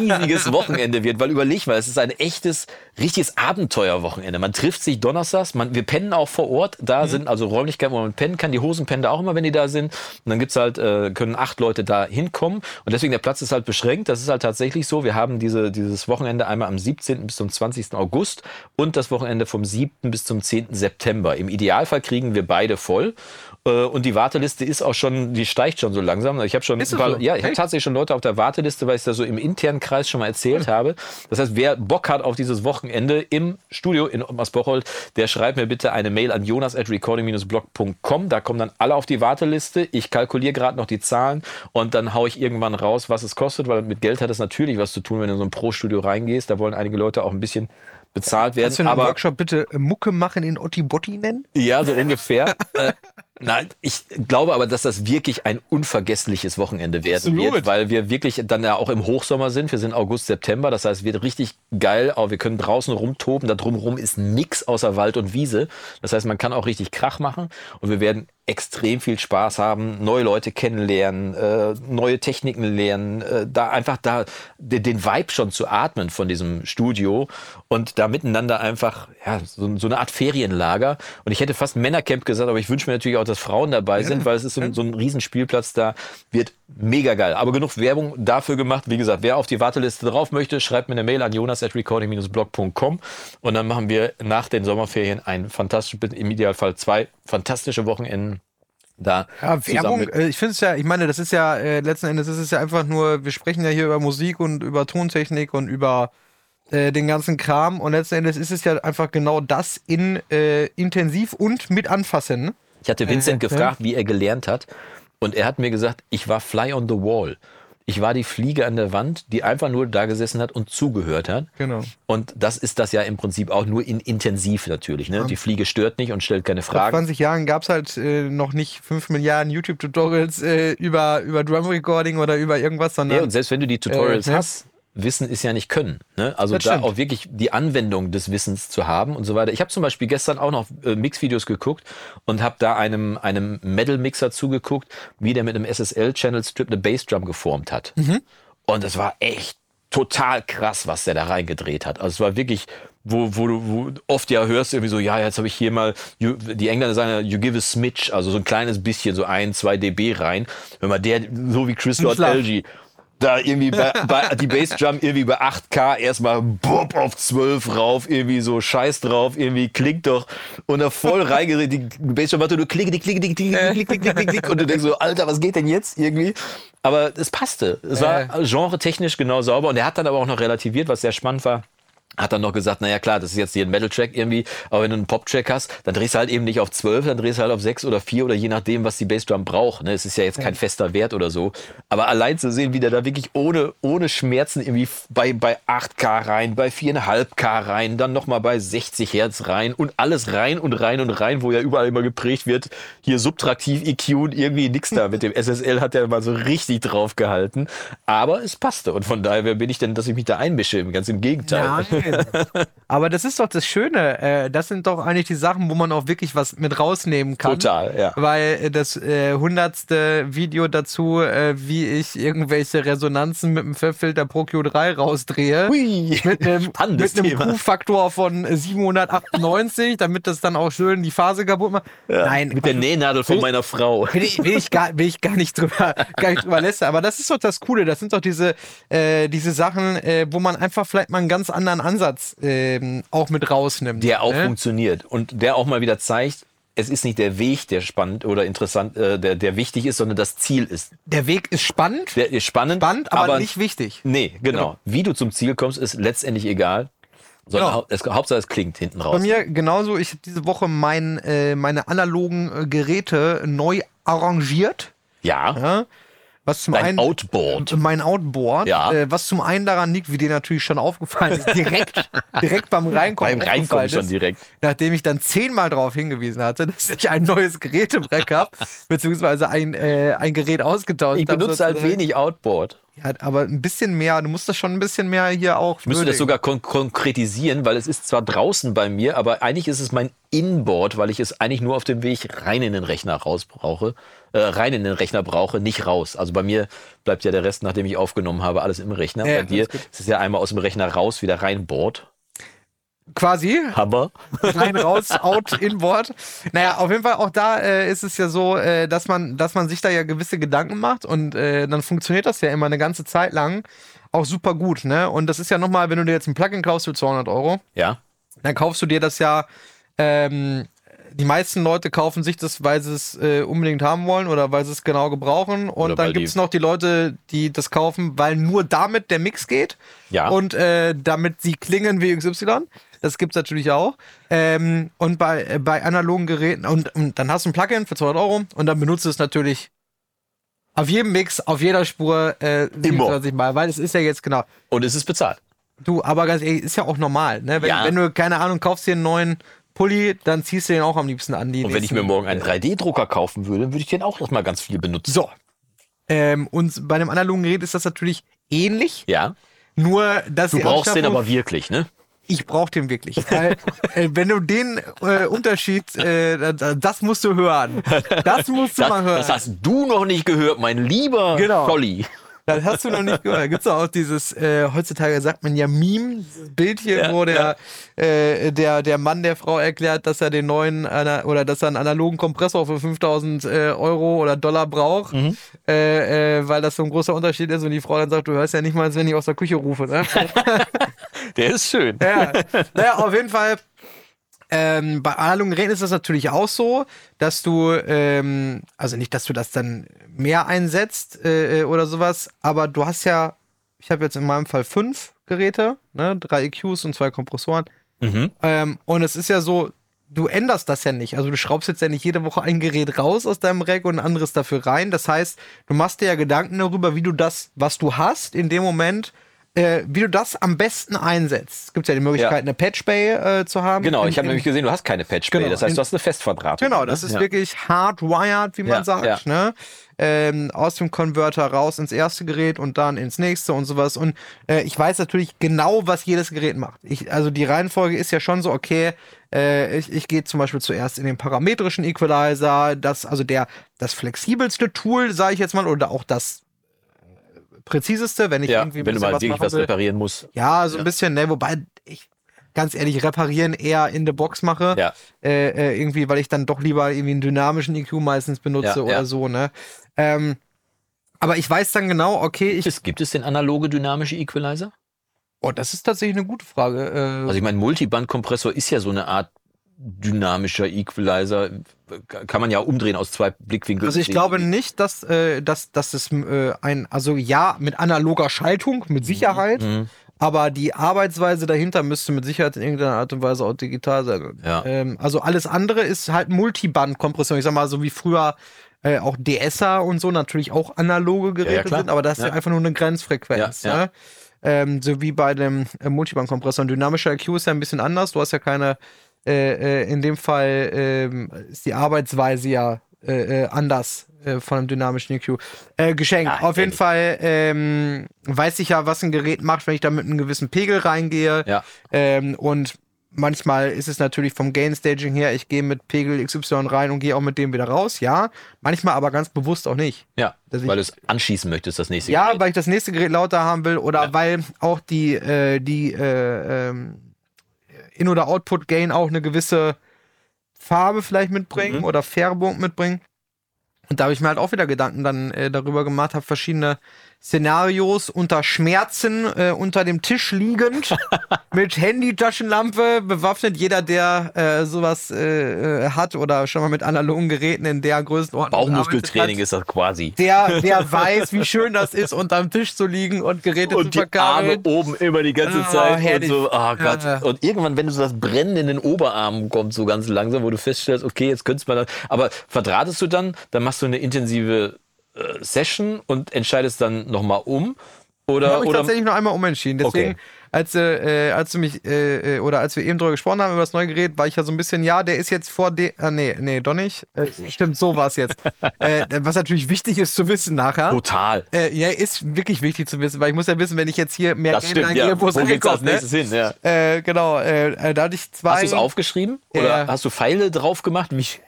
riesiges Wochenende wird, weil überleg mal, es ist ein echtes, richtiges Abenteuerwochenende. Man trifft sich donnerstags, man, wir pennen auch vor Ort, da mhm. sind also Räumlichkeiten, wo man pennen kann, die Hosen pennen da auch immer, wenn die da sind. Und dann gibt's halt, äh, können acht Leute da hinkommen und deswegen der Platz ist halt beschränkt, das ist halt tatsächlich so, wir haben diese, dieses Wochenende einmal am siebzehnten bis zum zwanzigsten August und das Wochenende vom siebten bis zum zehnten September. Im Idealfall kriegen wir beide voll und die Warteliste ist auch schon, die steigt schon so langsam. Ich habe schon, ein paar, so? ja, ich habe tatsächlich schon Leute auf der Warteliste, weil ich das so im internen Kreis schon mal erzählt mhm. habe. Das heißt, wer Bock hat auf dieses Wochenende im Studio in Ottmarsbocholt, der schreibt mir bitte eine Mail an jonas at recording dash blog punkt com. Da kommen dann alle auf die Warteliste. Ich kalkuliere gerade noch die Zahlen und dann haue ich irgendwann raus, was es kostet, weil mit Geld hat das natürlich was zu tun, wenn du so ein Pro Studio reingehst, da wollen einige Leute auch ein bisschen bezahlt werden. Kannst du in einem aber Workshop bitte Mucke machen in Ottibotti nennen? Ja, so ungefähr. äh, nein, ich glaube aber, dass das wirklich ein unvergessliches Wochenende werden Absolut. wird, weil wir wirklich dann ja auch im Hochsommer sind. Wir sind August, September, das heißt, wird richtig geil. Auch wir können draußen rumtoben, da drumherum ist nichts außer Wald und Wiese. Das heißt, man kann auch richtig Krach machen und wir werden extrem viel Spaß haben, neue Leute kennenlernen, äh, neue Techniken lernen, äh, da einfach da den, den Vibe schon zu atmen von diesem Studio und da miteinander einfach ja, so, so eine Art Ferienlager. Und ich hätte fast Männercamp gesagt, aber ich wünsche mir natürlich auch, dass Frauen dabei ja, sind, weil es ist so, ja. so ein Riesenspielplatz da, wird mega geil. Aber genug Werbung dafür gemacht. Wie gesagt, wer auf die Warteliste drauf möchte, schreibt mir eine Mail an jonas at recording dash blog punkt com und dann machen wir nach den Sommerferien ein fantastisches, im Idealfall zwei fantastische Wochenenden da. Ja, Werbung, ich finde es ja, ich meine, das ist ja, äh, letzten Endes ist es ja einfach nur, wir sprechen ja hier über Musik und über Tontechnik und über äh, den ganzen Kram und letzten Endes ist es ja einfach genau das in äh, intensiv und mit anfassen. Ich hatte Vincent äh, gefragt, äh. wie er gelernt hat und er hat mir gesagt, ich war fly on the wall. Ich war die Fliege an der Wand, die einfach nur da gesessen hat und zugehört hat. Genau. Und das ist das ja im Prinzip auch nur in intensiv natürlich. Ne? Ja. Die Fliege stört nicht und stellt keine Fragen. Vor zwanzig Jahren gab es halt äh, noch nicht fünf Milliarden YouTube-Tutorials äh, über, über Drum-Recording oder über irgendwas, sondern... Ja, und selbst wenn du die Tutorials äh, hast, Wissen ist ja nicht können. Ne? Also das da stimmt. Auch wirklich die Anwendung des Wissens zu haben und so weiter. Ich habe zum Beispiel gestern auch noch äh, Mixvideos geguckt und habe da einem, einem Metal-Mixer zugeguckt, wie der mit einem S S L-Channel-Strip eine Bassdrum geformt hat. Mhm. Und es war echt total krass, was der da reingedreht hat. Also es war wirklich... Wo, wo du wo oft ja hörst, irgendwie so, ja, jetzt habe ich hier mal, you, die Engländer sagen ja, you give a smidge, also so ein kleines bisschen, so ein, zwei dB rein. Wenn man der, so wie Chris Lord Alge, da irgendwie bei, bei, die Bassdrum irgendwie bei acht K erstmal boop auf zwölf rauf, irgendwie so scheiß drauf, irgendwie klingt doch und da voll reingeredet, die Bassdrum macht nur klick, klick, klick, klick, klick, klick, klick, klick und du denkst so, Alter, was geht denn jetzt irgendwie? Aber es passte. Es war genre-technisch genau sauber und er hat dann aber auch noch relativiert, was sehr spannend war. Hat dann noch gesagt, naja klar, das ist jetzt hier ein Metal-Track irgendwie, aber wenn du einen Pop-Track hast, dann drehst du halt eben nicht auf zwölf, dann drehst du halt auf sechs oder vier oder je nachdem, was die Bassdrum braucht. Ne? Es ist ja jetzt kein fester Wert oder so. Aber allein zu sehen, wie der da wirklich ohne, ohne Schmerzen irgendwie bei, bei acht K rein, bei vier Komma fünf K rein, dann nochmal bei sechzig Hertz rein und alles rein und rein und rein, wo ja überall immer geprägt wird, hier subtraktiv E Q und irgendwie nix da. Mit dem S S L hat der mal so richtig drauf gehalten. Aber es passte und von daher, wer bin ich denn, dass ich mich da einmische? Ganz im Gegenteil. Ja. Aber das ist doch das Schöne. Das sind doch eigentlich die Sachen, wo man auch wirklich was mit rausnehmen kann. Total, ja. Weil das hundertste äh, Video dazu, äh, wie ich irgendwelche Resonanzen mit einem Pfeffilter Pro Q drei rausdrehe. Hui, mit einem, mit einem Q-Faktor von siebenhundertachtundneunzig, damit das dann auch schön die Phase kaputt macht. Ja, nein. Mit der Nähnadel von ich, meiner Frau. Will ich, will ich, gar, will ich gar nicht drüber, gar nicht drüber lästern. Aber das ist doch das Coole. Das sind doch diese, äh, diese Sachen, äh, wo man einfach vielleicht mal einen ganz anderen Ansatz ähm, auch mit rausnimmt. Der auch ne? funktioniert und der auch mal wieder zeigt, es ist nicht der Weg, der spannend oder interessant, äh, der, der wichtig ist, sondern das Ziel ist. Der Weg ist spannend, der ist spannend, spannend aber, aber nicht wichtig. Nee, genau. genau. Wie du zum Ziel kommst, ist letztendlich egal. Sondern genau. es, Hauptsache es klingt hinten raus. Bei mir genauso, ich habe diese Woche mein, äh, meine analogen äh, Geräte neu arrangiert. Ja. ja. Was zum Dein einen, Outboard. Mein Outboard. Ja. Äh, was zum einen daran liegt, wie dir natürlich schon aufgefallen ist, direkt, direkt beim Reinkommen. Beim Reinkommen schon ist, direkt. Nachdem ich dann zehnmal darauf hingewiesen hatte, dass ich ein neues Gerätebreck habe, beziehungsweise ein, äh, ein Gerät ausgetauscht habe. Ich benutze hab, halt wenig Outboard. Ja, aber ein bisschen mehr, du musst das schon ein bisschen mehr hier auch... Ich müsste das sogar kon- konkretisieren, weil es ist zwar draußen bei mir, aber eigentlich ist es mein Inboard, weil ich es eigentlich nur auf dem Weg rein in den Rechner raus brauche, äh, rein in den Rechner brauche, nicht raus. Also bei mir bleibt ja der Rest, nachdem ich aufgenommen habe, alles im Rechner. Äh, bei dir ist es ja einmal aus dem Rechner raus, wieder reinboard. Quasi. Hammer. Rein, raus, out, inboard. Naja, auf jeden Fall auch da äh, ist es ja so, äh, dass man, dass man sich da ja gewisse Gedanken macht und äh, dann funktioniert das ja immer eine ganze Zeit lang auch super gut, ne? Und das ist ja nochmal, wenn du dir jetzt ein Plugin kaufst für zweihundert Euro, ja, dann kaufst du dir das ja, ähm, die meisten Leute kaufen sich das, weil sie es äh, unbedingt haben wollen oder weil sie es genau gebrauchen. Und dann gibt es noch die Leute, die das kaufen, weil nur damit der Mix geht. Ja. Und äh, damit sie klingen wie X Y. Das gibt's natürlich auch. Ähm, und bei, äh, bei analogen Geräten. Und, und dann hast du ein Plugin für zweihundert Euro und dann benutzt du es natürlich auf jedem Mix, auf jeder Spur äh, siebenundzwanzig Mal. Weil es ist ja jetzt genau. Und es ist bezahlt. Du, aber ganz ehrlich, ist ja auch normal. Ne? Wenn, ja. wenn du, keine Ahnung, kaufst dir einen neuen Pulli, dann ziehst du den auch am liebsten an. Die und wenn ich mir morgen einen drei D Drucker kaufen würde, dann würde ich den auch noch mal ganz viel benutzen. So. Ähm, und bei einem analogen Gerät ist das natürlich ähnlich. Ja. Nur, dass du brauchst den aber wirklich, ne? Ich brauche den wirklich. Weil, äh, wenn du den äh, Unterschied, äh, das musst du hören. Das musst du das, mal hören. Das hast du noch nicht gehört, mein lieber genau. Scholli. Das hast du noch nicht gehört. Da gibt es auch dieses, äh, heutzutage sagt man ja Meme, Bild hier, ja, wo der, ja. äh, der, der Mann der Frau erklärt, dass er den neuen, oder dass er einen analogen Kompressor für fünftausend äh, Euro oder Dollar braucht, mhm. äh, äh, weil das so ein großer Unterschied ist und die Frau dann sagt, du hörst ja nicht mal, wenn ich aus der Küche rufe. Ne? Der ist schön. Ja. Naja, auf jeden Fall. Ähm, bei analogen Geräten ist das natürlich auch so, dass du, ähm, also nicht, dass du das dann mehr einsetzt äh, oder sowas, aber du hast ja, ich habe jetzt in meinem Fall fünf Geräte, ne, drei E Qs und zwei Kompressoren. Mhm. Ähm, und es ist ja so, du änderst das ja nicht. Also du schraubst jetzt ja nicht jede Woche ein Gerät raus aus deinem Rack und ein anderes dafür rein. Das heißt, du machst dir ja Gedanken darüber, wie du das, was du hast, in dem Moment Äh, wie du das am besten einsetzt. Es gibt ja die Möglichkeit, ja. eine Patch Bay äh, zu haben. Genau, in, ich habe nämlich gesehen, du hast keine Patch Bay. Genau, das heißt, in, du hast eine Festverdrahtung. Genau, das ne? ist ja. wirklich hardwired, wie ja, man sagt. Ja. Ne? Ähm, aus dem Konverter raus ins erste Gerät und dann ins nächste und sowas. Und äh, ich weiß natürlich genau, was jedes Gerät macht. Ich, also die Reihenfolge ist ja schon so, okay, äh, ich, ich gehe zum Beispiel zuerst in den parametrischen Equalizer, das, also der, das flexibelste Tool, sage ich jetzt mal, oder auch das präziseste, wenn ich ja, irgendwie ein wenn du mal was, wirklich was reparieren musst. Ja, so ein ja. bisschen, ne, wobei ich ganz ehrlich reparieren eher in der Box mache, ja. äh, äh, irgendwie, weil ich dann doch lieber irgendwie einen dynamischen E Q meistens benutze ja, oder ja. so, ne. Ähm, aber ich weiß dann genau, okay, ich... Gibt es, gibt es denn analoge dynamische Equalizer? Oh, das ist tatsächlich eine gute Frage. Äh, also ich meine, Multiband-Kompressor ist ja so eine Art dynamischer Equalizer, kann man ja umdrehen aus zwei Blickwinkeln. Also ich glaube nicht, dass, äh, dass, dass es äh, ein, also ja, mit analoger Schaltung, mit Sicherheit, mhm. aber die Arbeitsweise dahinter müsste mit Sicherheit in irgendeiner Art und Weise auch digital sein. Ja. Ähm, also alles andere ist halt Multiband-Kompression. Ich sag mal, so wie früher äh, auch D S er und so natürlich auch analoge Geräte ja, ja, sind, aber das ist ja. ja einfach nur eine Grenzfrequenz. Ja, ja. Ne? Ähm, so wie bei dem äh, Multiband-Kompressor. Ein dynamischer E Q ist ja ein bisschen anders. Du hast ja keine Äh, äh, in dem Fall äh, ist die Arbeitsweise ja äh, äh, anders äh, von einem dynamischen E Q. Äh, geschenkt. Ja, auf jeden Fall ähm, weiß ich ja, was ein Gerät macht, wenn ich da mit einem gewissen Pegel reingehe. Ja. Ähm, und manchmal ist es natürlich vom Gain-Staging her, ich gehe mit Pegel X Y rein und gehe auch mit dem wieder raus, ja. Manchmal aber ganz bewusst auch nicht. Ja, dass weil du es anschießen möchtest, das nächste ja, Gerät. Ja, weil ich das nächste Gerät lauter haben will oder ja. weil auch die, äh, die äh, ähm, In- oder Output-Gain auch eine gewisse Farbe vielleicht mitbringen mhm. oder Färbung mitbringen. Und da habe ich mir halt auch wieder Gedanken dann äh, darüber gemacht, habe verschiedene Szenarios unter Schmerzen, äh, unter dem Tisch liegend, mit Handy-Taschenlampe bewaffnet. Jeder, der äh, sowas äh, hat oder schon mal mit analogen Geräten in der Größenordnung Bauchmuskeltraining hat, ist das quasi. Der, der weiß, wie schön das ist, unterm Tisch zu liegen und Geräte und zu verkabeln. Und die Arme oben immer die ganze oh, Zeit. Herrlich. Und so, oh Gott. Ja. Und irgendwann, wenn du so das Brennen in den Oberarmen kommt, so ganz langsam, wo du feststellst, okay, jetzt könntest du mal das. Aber verdrahtest du dann, dann machst du eine intensive äh, Session und entscheidest dann nochmal um? Oder, ich habe mich oder tatsächlich noch einmal umentschieden. Deswegen, okay. als, äh, als du mich, äh, oder als wir eben drüber gesprochen haben über das neue Gerät, war ich ja so ein bisschen, ja, der ist jetzt vor dem. Ah, nee, nee, doch nicht. Äh, stimmt, so war es jetzt. äh, was natürlich wichtig ist zu wissen nachher. Total. Äh, ja, ist wirklich wichtig zu wissen, weil ich muss ja wissen, wenn ich jetzt hier mehr Geld reingehe, ja. wo es angekommen ist. Ne? Ja. Äh, genau, äh, da hatte ich zwei. Hast du es aufgeschrieben? Äh, oder hast du Pfeile drauf gemacht? Mich.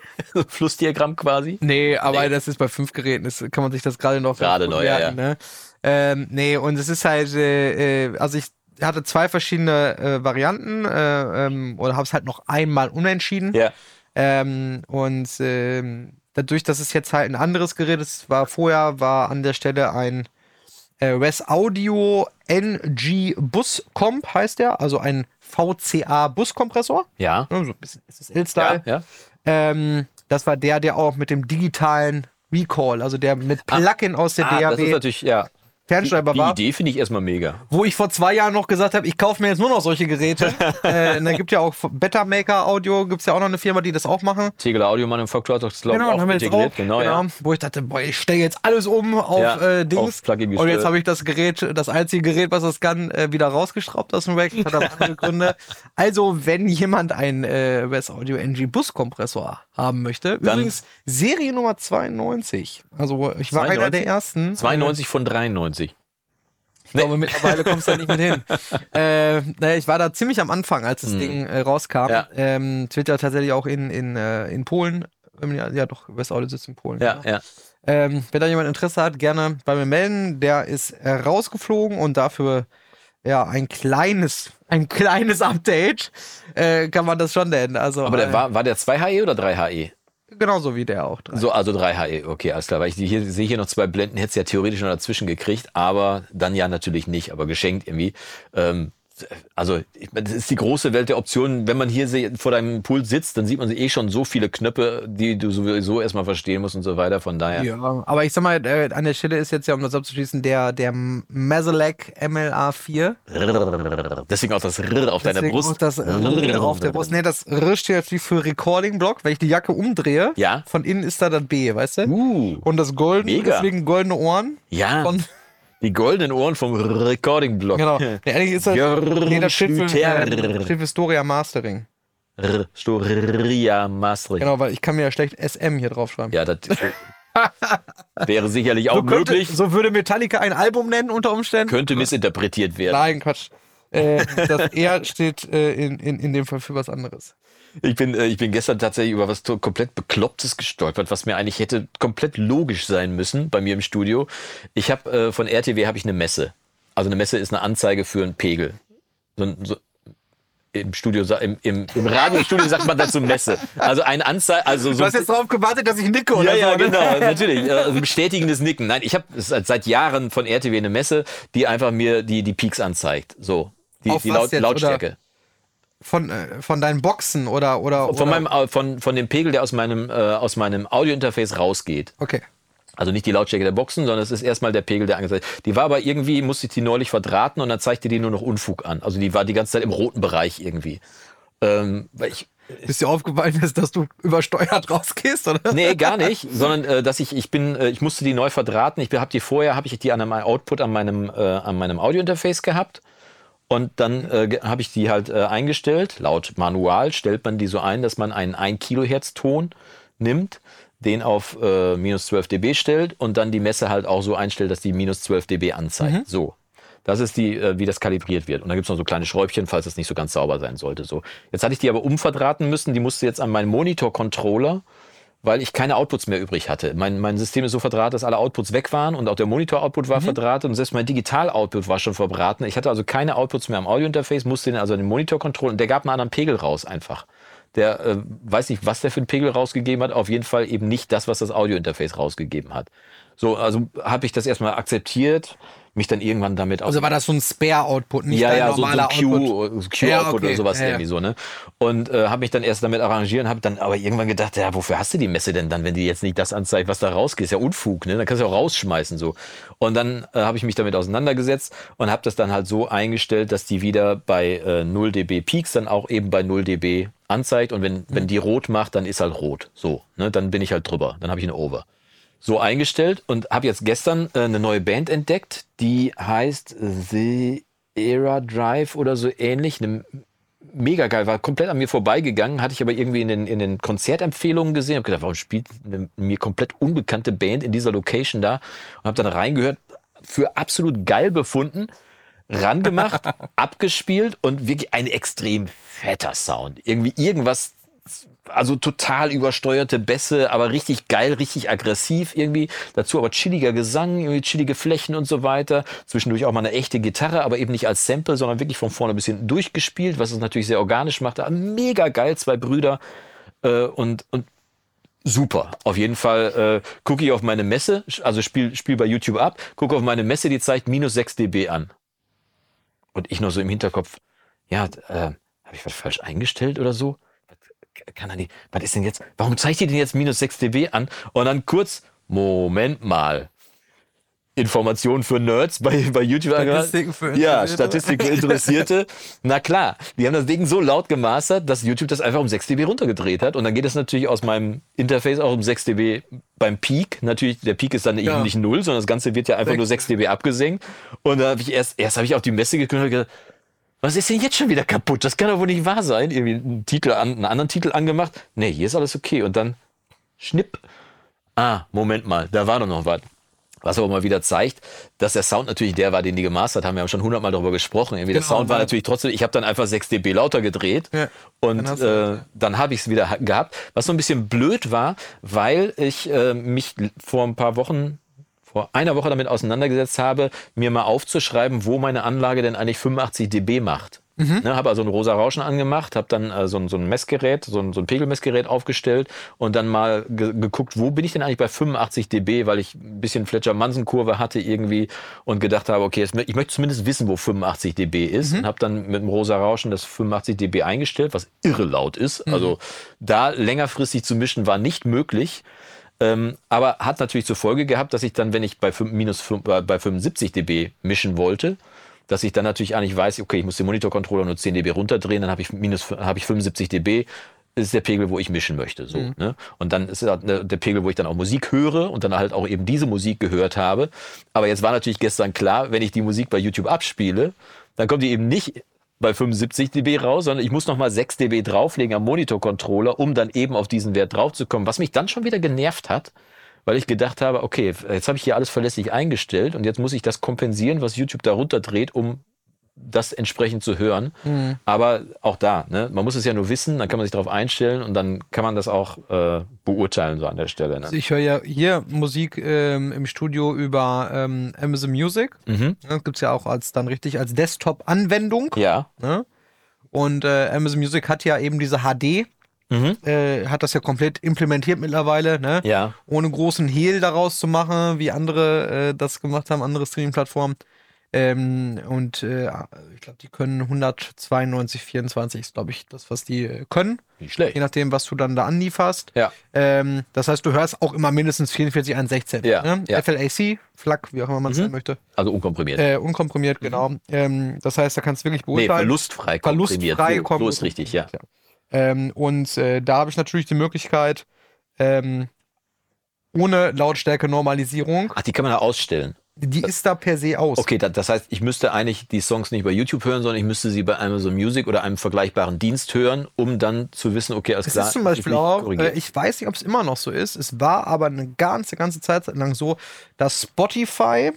Flussdiagramm quasi? Nee, aber nee. Das ist bei fünf Geräten, das kann man sich das gerade noch Gerade neu, ja. ja. Ne? Ähm, nee, und es ist halt, äh, also ich hatte zwei verschiedene äh, Varianten äh, ähm, oder habe es halt noch einmal unentschieden. Ja. Ähm, und ähm, dadurch, dass es jetzt halt ein anderes Gerät ist, war vorher, war an der Stelle ein äh, Res Audio N G Bus Comp heißt der, also ein V C A Buskompressor. Ja. So ein bisschen S S L-Style. Ja, ja. Ähm, das war der, der auch mit dem digitalen Recall, also der mit Plugin ah, aus der ah, D A W. Das ist natürlich, ja. Fernschreiber die, die war. Die Idee finde ich erstmal mega. Wo ich vor zwei Jahren noch gesagt habe, ich kaufe mir jetzt nur noch solche Geräte. äh, und dann gibt ja auch Bettermaker Audio, gibt es ja auch noch eine Firma, die das auch machen. Tegeler Audio Manufaktur hat das, glaube ich, genau, auch haben wir jetzt auch, genau, genau. Ja. Wo ich dachte, boah, ich stelle jetzt alles um auf ja, äh, Dings. Auf und jetzt habe ich das Gerät, das einzige Gerät, was das kann, äh, wieder rausgeschraubt aus dem Rack. Das hat aber andere Gründe. Also, wenn jemand einen äh, Res Audio N G Bus Kompressor haben möchte, dann übrigens Serie Nummer zweiundneunzig. Also, ich war zweiundneunzig? Einer der ersten. zweiundneunzig von dreiundneunzig. Ich nee. glaube, mittlerweile kommst du da nicht mit hin. äh, naja, ich war da ziemlich am Anfang, als das hm. Ding äh, rauskam. Ja. Ähm, Twitter tatsächlich auch in, in, äh, in Polen. Ja, ja doch, Westaude sitzt in Polen. Ja, ja. ja. Ähm, wenn da jemand Interesse hat, gerne bei mir melden. Der ist äh, rausgeflogen und dafür ja ein kleines, ein kleines Update äh, kann man das schon nennen. Also, aber der, äh, war, war der zwei H E oder drei H E? Genauso wie der auch. drei. So, also drei H E, okay, alles klar. Weil ich hier, sehe hier noch zwei Blenden, hätte es ja theoretisch noch dazwischen gekriegt, aber dann ja natürlich nicht, aber geschenkt irgendwie. Ähm, also, ich, das ist die große Welt der Optionen. Wenn man hier vor deinem Pool sitzt, dann sieht man eh schon so viele Knöpfe, die du sowieso erstmal verstehen musst und so weiter, von daher. Ja, aber ich sag mal, äh, an der Stelle ist jetzt ja, um das abzuschließen, der, der Mazelec M L A vier. Deswegen auch das R auf Deswegen deiner Brust. Auch das R auf der Brust. Nee, das R steht jetzt für Recording-Block, wenn ich die Jacke umdrehe. Ja. Von innen ist da das B, weißt du? Uh, und das Gold, deswegen goldene Ohren. Ja. Von die goldenen Ohren vom Recording-Block. Genau. Nee, eigentlich ist das, nee, das steht für, äh, steht für Storia Mastering. R, Storia Mastering. Genau, weil ich kann mir ja schlecht S M hier draufschreiben. Ja, das wäre sicherlich auch so könnte, möglich. So würde Metallica ein Album nennen unter Umständen. Könnte missinterpretiert werden. Nein, Quatsch. Äh, das R steht äh, in, in, in dem Fall für was anderes. Ich bin, ich bin gestern tatsächlich über was komplett Beklopptes gestolpert, was mir eigentlich hätte komplett logisch sein müssen bei mir im Studio. Ich habe äh, von R T W habe ich eine Messe. Also eine Messe ist eine Anzeige für einen Pegel. So ein, so im Studio, im, im, im Radiostudio sagt man dazu Messe. Also eine Anzeige. Also so du hast jetzt darauf gewartet, dass ich nicke, oder? Ja, ja, genau, natürlich. Also bestätigendes Nicken. Nein, ich habe seit Jahren von R T W eine Messe, die einfach mir die, die Peaks anzeigt. So, die, die Laut, jetzt, Lautstärke. Oder? Von, von deinen Boxen oder oder von oder? meinem von von dem Pegel, der aus meinem äh, aus meinem Audiointerface rausgeht. Okay. Also nicht die Lautstärke der Boxen, sondern es ist erstmal der Pegel, der angezeigt wird. Die war aber irgendwie, musste ich die neulich verdrahten und dann zeigte die nur noch Unfug an. Also die war die ganze Zeit im roten Bereich irgendwie. Ähm, weil ich Bist dir aufgefallen, dass du übersteuert rausgehst, oder? Nee, gar nicht, sondern äh, dass ich ich bin äh, ich musste die neu verdrahten. Ich habe die vorher habe ich die an meinem Output an meinem äh, an meinem Audiointerface gehabt. Und dann äh, habe ich die halt äh, eingestellt. Laut Manual stellt man die so ein, dass man einen ein Kilohertz Ton nimmt, den auf äh, minus zwölf Dezibel stellt und dann die Messe halt auch so einstellt, dass die minus zwölf Dezibel anzeigt. Mhm. So. Das ist die, äh, wie das kalibriert wird. Und dann gibt es noch so kleine Schräubchen, falls es nicht so ganz sauber sein sollte. So. Jetzt hatte ich die aber umverdrahten müssen. Die musste jetzt an meinen Monitor-Controller, weil ich keine Outputs mehr übrig hatte. Mein, mein System ist so verdrahtet, dass alle Outputs weg waren und auch der Monitor-Output war mhm. verdrahtet und selbst mein Digital-Output war schon verbraten. Ich hatte also keine Outputs mehr am Audio-Interface, musste den also an den Monitor kontrollen. Der gab einen anderen Pegel raus einfach. Der äh, weiß nicht, was der für einen Pegel rausgegeben hat, auf jeden Fall eben nicht das, was das Audio-Interface rausgegeben hat. So, also habe ich das erstmal akzeptiert, mich dann irgendwann damit auch. Also war das so ein Spare-Output, nicht ja, dein ja, normaler so, so ein Q, Output? Q-Output ja, okay. oder sowas ja, ja. irgendwie so, ne? Und äh, habe mich dann erst damit arrangiert und habe dann aber irgendwann gedacht, ja, wofür hast du die Messe denn dann, wenn die jetzt nicht das anzeigt, was da rausgeht? Ist ja Unfug, ne? Dann kannst du auch rausschmeißen, so. Und dann äh, habe ich mich damit auseinandergesetzt und habe das dann halt so eingestellt, dass die wieder bei äh, null Dezibel Peaks dann auch eben bei null Dezibel anzeigt und wenn, mhm. wenn die rot macht, dann ist halt rot, so, ne? Dann bin ich halt drüber, dann habe ich eine Over. So eingestellt und habe jetzt gestern äh, eine neue Band entdeckt, die heißt The Era Drive oder so ähnlich. Ne, mega geil, war komplett an mir vorbeigegangen, hatte ich aber irgendwie in den, in den Konzertempfehlungen gesehen. Habe gedacht, warum spielt eine mir komplett unbekannte Band in dieser Location da? Und habe dann reingehört, für absolut geil befunden, rangemacht, abgespielt und wirklich ein extrem fetter Sound. Irgendwie irgendwas. Also total übersteuerte Bässe, aber richtig geil, richtig aggressiv irgendwie. Dazu aber chilliger Gesang, irgendwie chillige Flächen und so weiter. Zwischendurch auch mal eine echte Gitarre, aber eben nicht als Sample, sondern wirklich von vorne bis hinten durchgespielt, was es natürlich sehr organisch macht. Mega geil, zwei Brüder äh, und, und super. Auf jeden Fall äh, gucke ich auf meine Messe, also spiel, spiel bei YouTube ab, gucke auf meine Messe, die zeigt minus sechs Dezibel an. Und ich noch so im Hinterkopf, ja, äh, habe ich was falsch eingestellt oder so? Kann er nicht. Was ist denn jetzt? Warum zeigt ihr denn jetzt minus sechs Dezibel an? Und dann kurz, Moment mal. Informationen für Nerds bei, bei YouTube. Statistiken für Interessierte. Ja, Statistiken für Interessierte. Na klar, die haben das Ding so laut gemastert, dass YouTube das einfach um sechs Dezibel runtergedreht hat. Und dann geht das natürlich aus meinem Interface auch um sechs Dezibel beim Peak. Natürlich, der Peak ist dann eben ja. nicht null, sondern das Ganze wird ja einfach sechs nur sechs Dezibel abgesenkt. Und da habe ich erst, erst habe ich auf die Messe gekündigt und gesagt, was ist denn jetzt schon wieder kaputt? Das kann doch wohl nicht wahr sein. Irgendwie einen Titel an, einen anderen Titel angemacht. Nee, hier ist alles okay. Und dann schnipp. Ah, Moment mal, da war doch noch was. Was aber mal wieder zeigt, dass der Sound natürlich der war, den die gemastert haben. Wir haben schon hundertmal darüber gesprochen. Irgendwie genau, der Sound war natürlich trotzdem, ich habe dann einfach sechs Dezibel lauter gedreht ja, und dann, äh, dann habe ich es wieder gehabt. Was so ein bisschen blöd war, weil ich äh, mich vor ein paar Wochen, vor einer Woche damit auseinandergesetzt habe, mir mal aufzuschreiben, wo meine Anlage denn eigentlich fünfundachtzig Dezibel macht. Mhm. Ne, habe also ein rosa Rauschen angemacht, habe dann äh, so, ein, so ein Messgerät, so ein, so ein Pegelmessgerät aufgestellt und dann mal ge- geguckt, wo bin ich denn eigentlich bei fünfundachtzig Dezibel, weil ich ein bisschen Fletcher-Manson-Kurve hatte irgendwie und gedacht habe, okay, jetzt, ich möchte zumindest wissen, wo fünfundachtzig Dezibel ist mhm. und habe dann mit dem rosa Rauschen das fünfundachtzig Dezibel eingestellt, was irre laut ist. Mhm. Also da längerfristig zu mischen war nicht möglich. Ähm, aber hat natürlich zur Folge gehabt, dass ich dann, wenn ich bei, fünf, minus fünf, äh, bei fünfundsiebzig Dezibel mischen wollte, dass ich dann natürlich eigentlich weiß, okay, ich muss den Monitorcontroller nur zehn Dezibel runterdrehen, dann habe ich minus, habe ich fünfundsiebzig Dezibel, ist der Pegel, wo ich mischen möchte. So, mhm. ne? Und dann ist das der Pegel, wo ich dann auch Musik höre und dann halt auch eben diese Musik gehört habe. Aber jetzt war natürlich gestern klar, wenn ich die Musik bei YouTube abspiele, dann kommt die eben nicht bei fünfundsiebzig Dezibel raus, sondern ich muss nochmal sechs Dezibel drauflegen am Monitorcontroller, um dann eben auf diesen Wert draufzukommen, was mich dann schon wieder genervt hat, weil ich gedacht habe, okay, jetzt habe ich hier alles verlässlich eingestellt und jetzt muss ich das kompensieren, was YouTube da runterdreht, um das entsprechend zu hören. Mhm. Aber auch da, ne? Man muss es ja nur wissen, dann kann man sich darauf einstellen und dann kann man das auch äh, beurteilen so an der Stelle. Ne? Also ich höre ja hier Musik ähm, im Studio über ähm, Amazon Music. Mhm. Das gibt es ja auch als dann richtig als Desktop-Anwendung. Ja. Ne? Und äh, Amazon Music hat ja eben diese H D. Mhm. Äh, hat das ja komplett implementiert mittlerweile, ne? Ja. Ohne großen Hehl daraus zu machen, wie andere äh, das gemacht haben, andere Streaming-Plattformen. Ähm, und äh, ich glaube, die können hundertzweiundneunzig, vierundzwanzig ist, glaube ich, das, was die können. Nicht schlecht. Je nachdem, was du dann da anlieferst. Ja. Ähm, das heißt, du hörst auch immer mindestens vierundvierzig, hundertsechzehn. Ja. Ne? Ja. F L A C, F L A C, wie auch immer man es mhm. nennen möchte. Also unkomprimiert. Äh, unkomprimiert, mhm. genau. Ähm, das heißt, da kannst du wirklich beurteilen. Nee, verlustfrei komprimiert. Verlustfrei komprimiert. So, so ist richtig, ja. ja. Ähm, und äh, da habe ich natürlich die Möglichkeit, ähm, ohne Lautstärke-Normalisierung. Ach, die kann man da ausstellen? Die das, ist da per se aus. Okay, da, das heißt, ich müsste eigentlich die Songs nicht bei YouTube hören, sondern ich müsste sie bei Amazon Music oder einem vergleichbaren Dienst hören, um dann zu wissen, okay, alles klar. Es ist zum Beispiel ich auch, äh, ich weiß nicht, ob es immer noch so ist, es war aber eine ganze, ganze Zeit lang so, dass Spotify,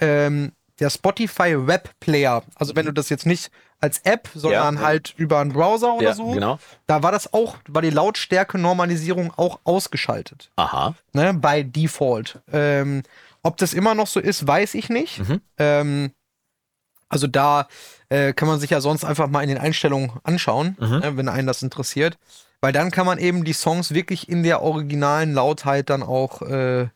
ähm, der Spotify Web Player, also wenn du das jetzt nicht als App, sondern ja, ja. halt über einen Browser oder ja, so. Genau. Da war das auch, war die Lautstärke-Normalisierung auch ausgeschaltet. Aha. Ne, bei Default. Ähm, ob das immer noch so ist, weiß ich nicht. Mhm. Ähm, also da äh, kann man sich ja sonst einfach mal in den Einstellungen anschauen, mhm. ne, wenn einen das interessiert. Weil dann kann man eben die Songs wirklich in der originalen Lautheit dann auch äh,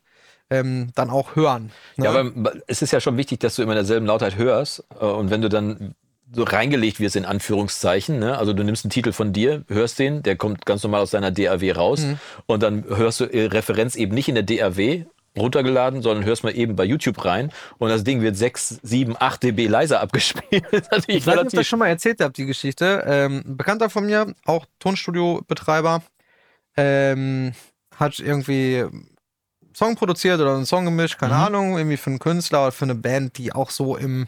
Ähm, dann auch hören. Ne? Ja, aber es ist ja schon wichtig, dass du immer in derselben Lautheit hörst äh, und wenn du dann so reingelegt wirst in Anführungszeichen, ne? Also du nimmst einen Titel von dir, hörst den, der kommt ganz normal aus deiner D A W raus mhm. und dann hörst du Referenz eben nicht in der D A W runtergeladen, sondern hörst mal eben bei YouTube rein und das Ding wird sechs, sieben, acht Dezibel leiser abgespielt. Ich, ich weiß nicht, ob ich das schon mal erzählt habe, die Geschichte. Ähm, ein Bekannter von mir, auch Tonstudio-Betreiber, ähm, hat irgendwie Song produziert oder einen Song gemischt, keine mhm. Ahnung, irgendwie für einen Künstler oder für eine Band, die auch so im,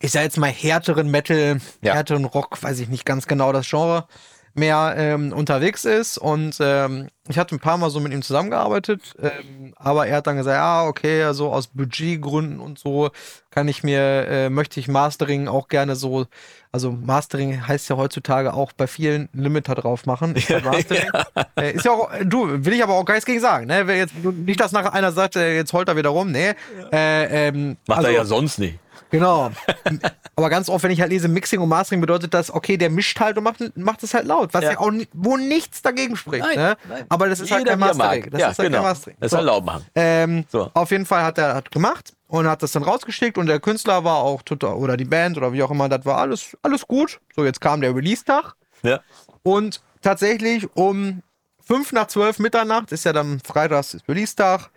ich sag jetzt mal, härteren Metal, ja. härteren Rock, weiß ich nicht ganz genau das Genre, mehr ähm, unterwegs ist. Und ähm, ich hatte ein paar Mal so mit ihm zusammengearbeitet, ähm, aber er hat dann gesagt, ja, okay, also aus Budgetgründen und so kann ich mir, äh, möchte ich Mastering auch gerne so, also Mastering heißt ja heutzutage auch bei vielen Limiter drauf machen. Ist ja, ja. Äh, ist ja auch, du, will ich aber auch gar nichts gegen sagen, ne? Wer jetzt, nicht, dass nachher einer sagt, äh, jetzt heult er wieder rum, ne? Äh, ähm, Macht also, er ja sonst nicht. Genau. Aber ganz oft, wenn ich halt lese, Mixing und Mastering bedeutet das, okay, der mischt halt und macht, macht es halt laut, was ja, ja auch ni- wo nichts dagegen spricht, nein, ne? Nein. Aber das ist Jeder halt kein Mastering. Das ja, ist halt genau. kein Mastering. Das ist halt laut machen. Ähm, so. Auf jeden Fall hat er das gemacht. Und hat das dann rausgeschickt und der Künstler war auch total, oder die Band oder wie auch immer, das war alles, alles gut. So, jetzt kam der Release-Tag. Ja. Und tatsächlich um fünf nach zwölf Mitternacht, ist ja dann Freitags Release-Tag,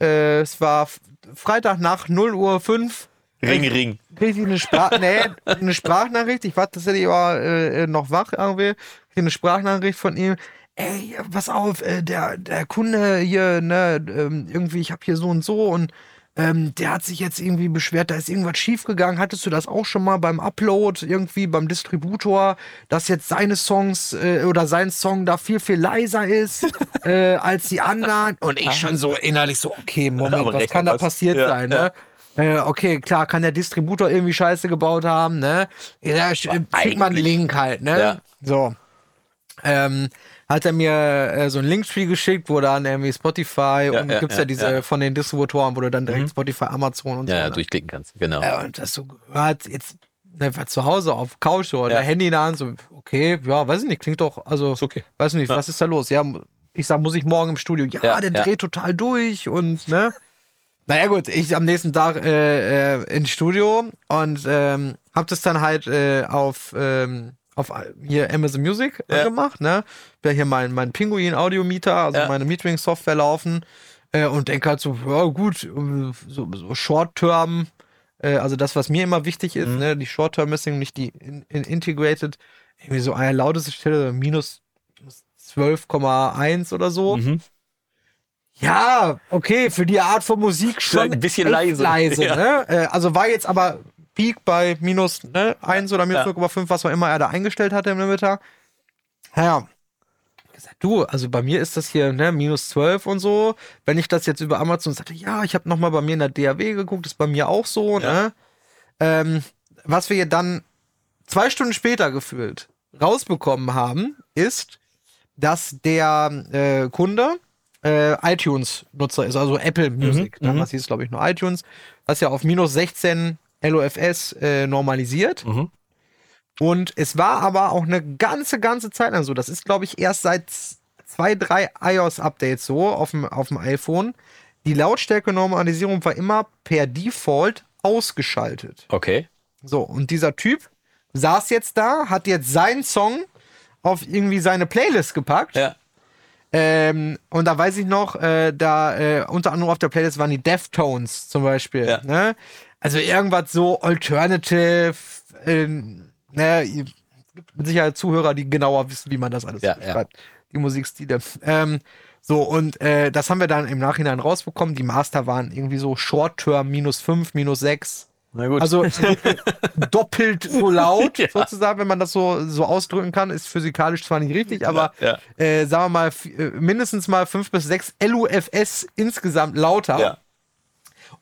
äh, es war Freitag nach null Uhr fünf. Ring, ring. Richtig eine, Spra- nee, eine Sprachnachricht, ich war tatsächlich aber äh, noch wach irgendwie, eine Sprachnachricht von ihm. Ey, pass auf, äh, der, der Kunde hier, ne, irgendwie, ich hab hier so und so und Ähm, der hat sich jetzt irgendwie beschwert, da ist irgendwas schiefgegangen. Hattest du das auch schon mal beim Upload, irgendwie beim Distributor, dass jetzt seine Songs äh, oder sein Song da viel, viel leiser ist äh, als die anderen? Und ich schon so innerlich so, okay, Moment, was kann da passiert ja, sein, ne? Ja. Äh, okay, klar, kann der Distributor irgendwie Scheiße gebaut haben, ne? Ja, schickt man einen Link halt, ne? Ja. So. Ähm, hat er mir äh, so einen Linktree geschickt, wo dann irgendwie Spotify ja, und ja, gibt's ja, ja diese ja. von den Distributoren, wo du dann direkt mhm. Spotify, Amazon und ja, so. Ja, ne? durchklicken kannst, genau. Ja, und das so gehört jetzt einfach zu Hause auf Couch oder ja. Handy in der Hand, so, okay, ja, weiß ich nicht, klingt doch, also, ist okay. weiß nicht, ja. was ist da los? Ja, ich sag, muss ich morgen im Studio, ja, ja der ja. dreht total durch und, ne? Naja gut, ich am nächsten Tag äh, äh, ins Studio und ähm, hab das dann halt äh, auf, ähm, auf hier Amazon Music ja. gemacht, ne? Ich habe hier mein, mein Pinguin-Audio-Meter, also ja. meine Metering-Software laufen äh, und denke halt so, ja gut, so, so Short-Term, äh, also das, was mir immer wichtig ist, mhm. ne? Die Short-Term-Messing, nicht die in, in Integrated, irgendwie so eine lauteste Stelle, minus zwölf Komma eins oder so. Mhm. Ja, okay, für die Art von Musik schon ein bisschen leise. leise ja. ne? äh, also war jetzt aber Peak bei minus ne, eins oder minus ja. null Komma fünf, was man immer er da eingestellt hatte im Limiter. Naja, gesagt, du, also bei mir ist das hier ne, minus zwölf und so. Wenn ich das jetzt über Amazon sagte, ja, ich habe nochmal bei mir in der D A W geguckt, ist bei mir auch so. Ja. Ne? Ähm, was wir dann zwei Stunden später gefühlt rausbekommen haben, ist, dass der äh, Kunde äh, iTunes-Nutzer ist, also Apple Music. Mhm, Damals hieß es, glaube ich, nur iTunes, was ja auf minus sechzehn L O F S äh, normalisiert. Mhm. Und es war aber auch eine ganze, ganze Zeit lang so. Das ist, glaube ich, erst seit zwei, drei iOS-Updates so auf dem, auf dem iPhone. Die Lautstärke-Normalisierung war immer per Default ausgeschaltet. Okay. So, und dieser Typ saß jetzt da, hat jetzt seinen Song auf irgendwie seine Playlist gepackt. Ja. Ähm, und da weiß ich noch, äh, da äh, unter anderem auf der Playlist waren die Deftones zum Beispiel. Ja. Ne? Also irgendwas so Alternative, äh, ne, es gibt mit Sicherheit Zuhörer, die genauer wissen, wie man das alles ja, beschreibt, ja. die Musikstile. Ähm, so, und äh, das haben wir dann im Nachhinein rausbekommen. Die Master waren irgendwie so Short-Term, minus fünf, minus sechs. Na gut. Also doppelt so laut, ja. sozusagen, wenn man das so, so ausdrücken kann. Ist physikalisch zwar nicht richtig, aber ja, ja. Äh, sagen wir mal, f- mindestens mal fünf bis sechs L U F S insgesamt lauter. Ja.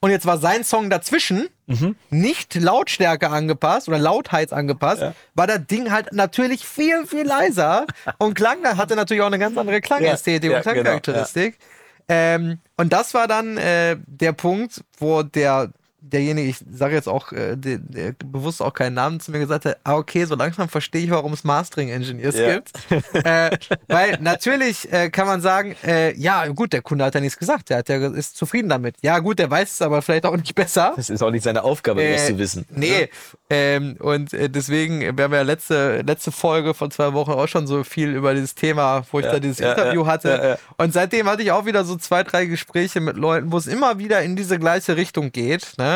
Und jetzt war sein Song dazwischen mhm. nicht Lautstärke angepasst oder Lautheit angepasst, ja. war das Ding halt natürlich viel, viel leiser und klang, hatte natürlich auch eine ganz andere Klangästhetik ja, ja, und Klangcharakteristik. Genau, ja. ähm, und das war dann äh, der Punkt, wo der, derjenige, ich sage jetzt auch äh, der, der bewusst auch keinen Namen, zu mir gesagt hat, ah okay, so langsam verstehe ich, warum es Mastering-Engineers ja. gibt. äh, weil natürlich äh, kann man sagen, äh, ja gut, der Kunde hat ja nichts gesagt, der, hat, der ist zufrieden damit. Ja gut, der weiß es aber vielleicht auch nicht besser. Das ist auch nicht seine Aufgabe, äh, das zu wissen. Nee, ja. ähm, und äh, deswegen, wir haben ja letzte, letzte Folge von zwei Wochen auch schon so viel über dieses Thema, wo ich ja, da dieses ja, Interview ja, hatte. Ja, ja. Und seitdem hatte ich auch wieder so zwei, drei Gespräche mit Leuten, wo es immer wieder in diese gleiche Richtung geht, ne?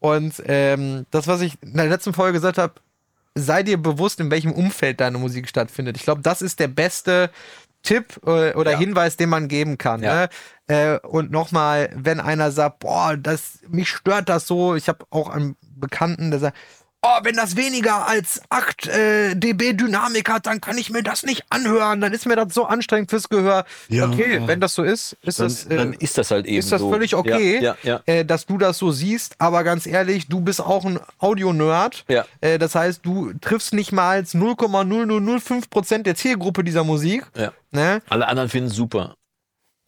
Und ähm, das, was ich in der letzten Folge gesagt habe, sei dir bewusst, in welchem Umfeld deine Musik stattfindet. Ich glaube, das ist der beste Tipp äh, oder ja. Hinweis, den man geben kann. Ja. Ne? Äh, und nochmal, wenn einer sagt, boah, das, mich stört das so. Ich habe auch einen Bekannten, der sagt, oh, wenn das weniger als acht äh, dB Dynamik hat, dann kann ich mir das nicht anhören. Dann ist mir das so anstrengend fürs Gehör. Ja. Okay, wenn das so ist, ist dann, das, äh, dann ist das halt eben ist das so. Völlig okay, ja, ja, ja. Äh, dass du das so siehst. Aber ganz ehrlich, du bist auch ein Audio-Nerd. Ja. Äh, das heißt, du triffst nicht mal null Komma null null null fünf Prozent der Zielgruppe dieser Musik. Ja. Ne? Alle anderen finden es super.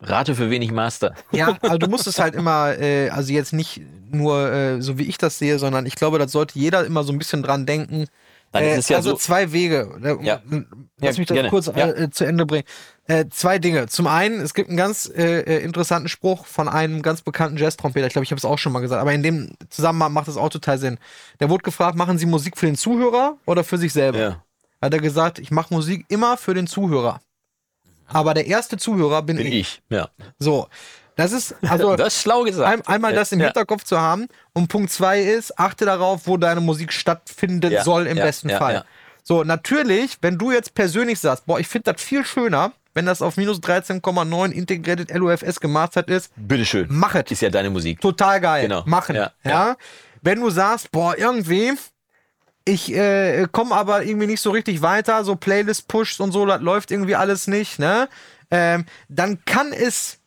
Rate für wenig Master. Ja, also du musst es halt immer, äh, also jetzt nicht nur äh, so wie ich das sehe, sondern ich glaube, das sollte jeder immer so ein bisschen dran denken. Dann ist äh, es ja also so zwei Wege. Äh, ja. Lass ja, mich das gerne. kurz ja. äh, zu Ende bringen. Äh, zwei Dinge. Zum einen, es gibt einen ganz äh, interessanten Spruch von einem ganz bekannten Jazz-Trompeter. Ich glaube, ich habe es auch schon mal gesagt, aber in dem Zusammenhang macht das auch total Sinn. Der wurde gefragt, machen Sie Musik für den Zuhörer oder für sich selber? Ja. Hat er gesagt, ich mache Musik immer für den Zuhörer. Aber der erste Zuhörer bin, bin ich. ich. Ja. So, das ist also das ist schlau gesagt. Ein, einmal das im ja. Hinterkopf zu haben. Und Punkt zwei ist, achte darauf, wo deine Musik stattfinden ja. soll im ja. besten ja. Fall. Ja. So, natürlich, wenn du jetzt persönlich sagst, boah, ich finde das viel schöner, wenn das auf minus dreizehn Komma neun Integrated L U F S gemastert ist, bitteschön, mach es. Ist ja deine Musik. Total geil. Genau. Machen. Ja, ja. Ja. Wenn du sagst, boah, irgendwie, ich äh, komme aber irgendwie nicht so richtig weiter, so Playlist-Pushs und so, das läuft irgendwie alles nicht, ne? Ähm, dann kann es,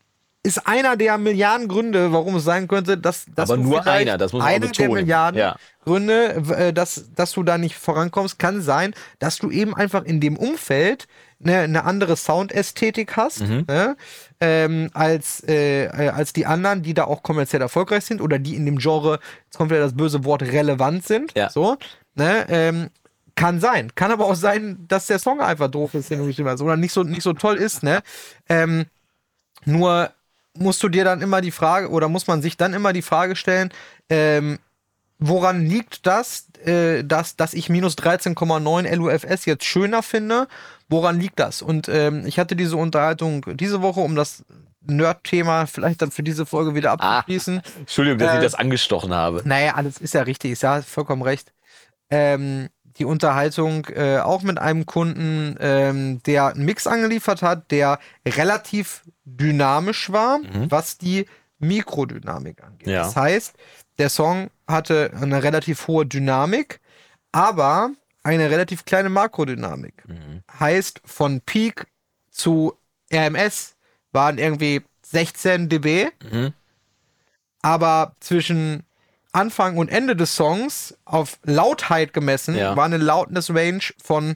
ist einer der Milliarden Gründe, warum es sein könnte, dass, dass aber du nur einer, das muss man betonen. Einer der Milliarden ja. Gründe, dass, dass du da nicht vorankommst, kann sein, dass du eben einfach in dem Umfeld eine, eine andere Soundästhetik hast, mhm. ne? ähm, als, äh, als die anderen, die da auch kommerziell erfolgreich sind oder die in dem Genre, jetzt kommt wieder das böse Wort, relevant sind. Ja. So, ne? ähm, kann sein. Kann aber auch sein, dass der Song einfach doof ist, den du geschrieben hast, oder nicht so, nicht so toll ist. Ne? Ähm, nur musst du dir dann immer die Frage, oder muss man sich dann immer die Frage stellen, ähm, woran liegt das, äh, dass, dass ich minus dreizehn Komma neun L U F S jetzt schöner finde? Woran liegt das? Und ähm, ich hatte diese Unterhaltung diese Woche, um das Nerd-Thema vielleicht dann für diese Folge wieder abzuschließen. Ah, Entschuldigung, dass äh, ich das angestochen habe. Naja, alles ist ja richtig, ist ja vollkommen recht. Ähm, die Unterhaltung äh, auch mit einem Kunden, ähm, der einen Mix angeliefert hat, der relativ dynamisch war, mhm. was die Mikrodynamik angeht. Ja. Das heißt, der Song hatte eine relativ hohe Dynamik, aber eine relativ kleine Makrodynamik. Mhm. Heißt, von Peak zu R M S waren irgendwie sechzehn Dezibel, mhm. aber zwischen Anfang und Ende des Songs auf Lautheit gemessen ja. war eine Loudness-Range von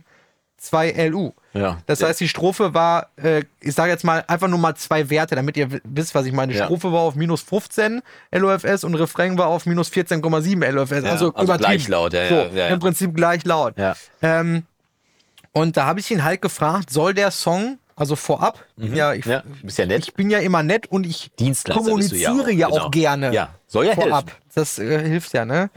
zwei L U. Ja. Das heißt, die Strophe war, äh, ich sage jetzt mal, einfach nur mal zwei Werte, damit ihr w- wisst, was ich meine. Die ja. Strophe war auf minus fünfzehn L U F S und Refrain war auf minus vierzehn Komma sieben L U F S. Ja. Also, also übertrieben. Gleich laut. Ja, so, ja, ja, ja. Im Prinzip gleich laut. Ja. Ähm, und da habe ich ihn halt gefragt, soll der Song, also vorab, mhm. ja, ich, ja, bist ja nett. Ich bin ja immer nett und ich kommuniziere bist du ja auch, ja auch genau. gerne. Ja. Soll ja vorab. Helfen. Das äh, hilft ja, ne?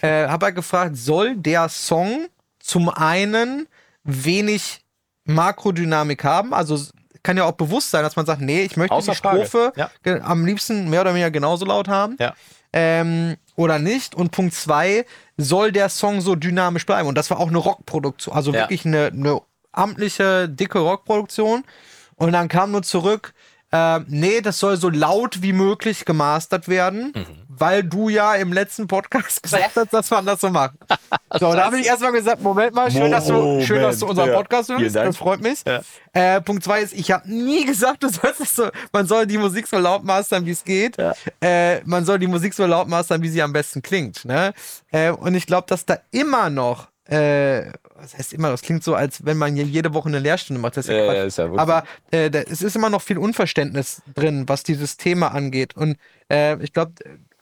äh, habe halt gefragt, soll der Song zum einen wenig Makrodynamik haben, also kann ja auch bewusst sein, dass man sagt, nee, ich möchte Außer die Strophe ja. ge- am liebsten mehr oder weniger genauso laut haben ja. ähm, oder nicht. Und Punkt zwei, soll der Song so dynamisch bleiben? Und das war auch eine Rockproduktion, also ja. wirklich eine, eine amtliche, dicke Rockproduktion. Und dann kam nur zurück, äh, nee, das soll so laut wie möglich gemastert werden, mhm. weil du ja im letzten Podcast gesagt hast, dass man das so macht. So, da habe ich erstmal gesagt, Moment mal, schön, dass du, schön, dass du unseren Podcast ja. hörst, das freut mich. Ja. Äh, Punkt zwei ist, ich habe nie gesagt, du sollst das so, man soll die Musik so laut mastern, wie es geht. Ja. Äh, man soll die Musik so laut mastern, wie sie am besten klingt. Ne? Äh, und ich glaube, dass da immer noch, äh, was heißt immer noch, das klingt so, als wenn man hier jede Woche eine Lehrstunde macht, das ist ja, ja, Quatsch. Ja, ist ja aber äh, da, es ist immer noch viel Unverständnis drin, was dieses Thema angeht. Und äh, ich glaube,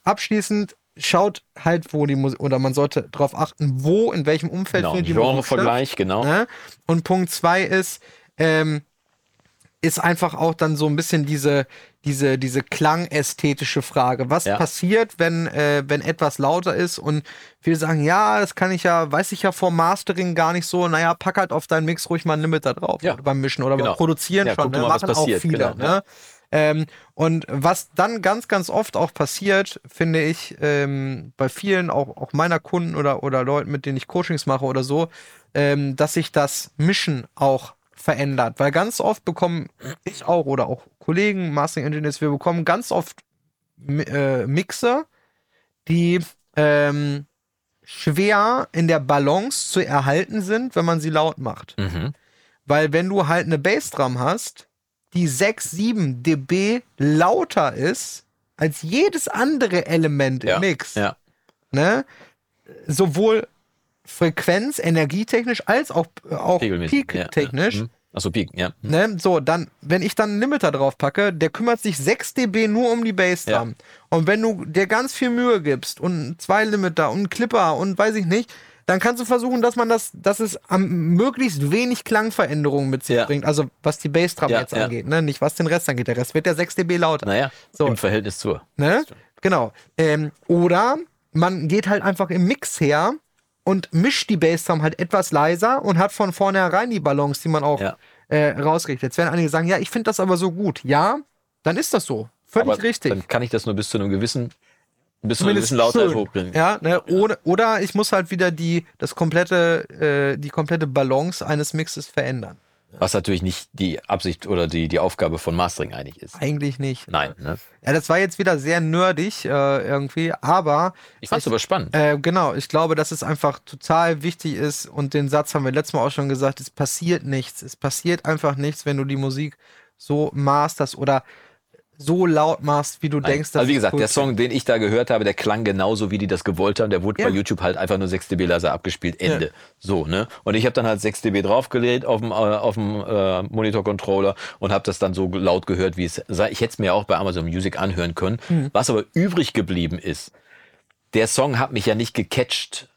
abschließend schaut halt, wo die Musik, oder man sollte darauf achten, wo, in welchem Umfeld genau, findet die Musik statt. Genrevergleich, genau. Ne? Und Punkt zwei ist, ähm, ist einfach auch dann so ein bisschen diese, diese, diese klangästhetische Frage. Was ja. passiert, wenn, äh, wenn etwas lauter ist? Und viele sagen, ja, das kann ich ja, weiß ich ja vor Mastering gar nicht so. Naja, pack halt auf deinen Mix ruhig mal einen Limiter drauf ja. beim Mischen oder genau. beim Produzieren ja, schon. Ne? Mal, machen was passiert, auch viele. Genau, ne? Ja. Ähm, und was dann ganz, ganz oft auch passiert, finde ich, ähm, bei vielen, auch, auch meiner Kunden oder, oder Leuten, mit denen ich Coachings mache oder so, ähm, dass sich das Mischen auch verändert. Weil ganz oft bekommen ich auch oder auch Kollegen, Mastering Engineers, wir bekommen ganz oft äh, Mixer, die ähm, schwer in der Balance zu erhalten sind, wenn man sie laut macht. Mhm. Weil wenn du halt eine Bassdrum hast, die sechs, sieben Dezibel lauter ist als jedes andere Element ja, im Mix. Ja. Ne? Sowohl Frequenz, energietechnisch, als auch, auch Peak-technisch. Ja. Achso, Peak, ja. Ne? So, dann, wenn ich dann einen Limiter drauf packe, der kümmert sich sechs Dezibel nur um die Bassdrum. Ja. Und wenn du dir ganz viel Mühe gibst und zwei Limiter und einen Clipper und weiß ich nicht, dann kannst du versuchen, dass man das, dass es am möglichst wenig Klangveränderungen mit sich ja. bringt. Also was die Bassdrum ja, jetzt ja. angeht, ne? Nicht was den Rest angeht. Der Rest wird ja sechs Dezibel lauter. Naja, so. Im Verhältnis zur. Ne? Genau. Ähm, oder man geht halt einfach im Mix her und mischt die Bassdrum halt etwas leiser und hat von vornherein die Balance, die man auch ja. äh, rauskriegt. Jetzt werden einige sagen, ja, ich finde das aber so gut. Ja, dann ist das so. Völlig aber richtig. Dann kann ich das nur bis zu einem gewissen... Bis zu einer gewissen Lautheit hochbringen. Ja, ne, oder, oder ich muss halt wieder die, das komplette, äh, die komplette Balance eines Mixes verändern. Was natürlich nicht die Absicht oder die, die Aufgabe von Mastering eigentlich ist. Eigentlich nicht. Nein. Ne? Ja, das war jetzt wieder sehr nerdig äh, irgendwie, aber... Ich fand's aber spannend. Äh, genau, ich glaube, dass es einfach total wichtig ist und den Satz haben wir letztes Mal auch schon gesagt, es passiert nichts. Es passiert einfach nichts, wenn du die Musik so masterst oder so laut machst, wie du Nein. denkst. Dass also wie gesagt, der Song, den ich da gehört habe, der klang genauso, wie die das gewollt haben. Der wurde ja. bei YouTube halt einfach nur sechs Dezibel leiser abgespielt. Ende. Ja. So, ne? Und ich habe dann halt sechs Dezibel draufgelegt auf dem, äh, auf dem äh, Monitor-Controller und habe das dann so laut gehört, wie es sei. Ich hätte es mir auch bei Amazon Music anhören können. Mhm. Was aber übrig geblieben ist, der Song hat mich ja nicht gecatcht,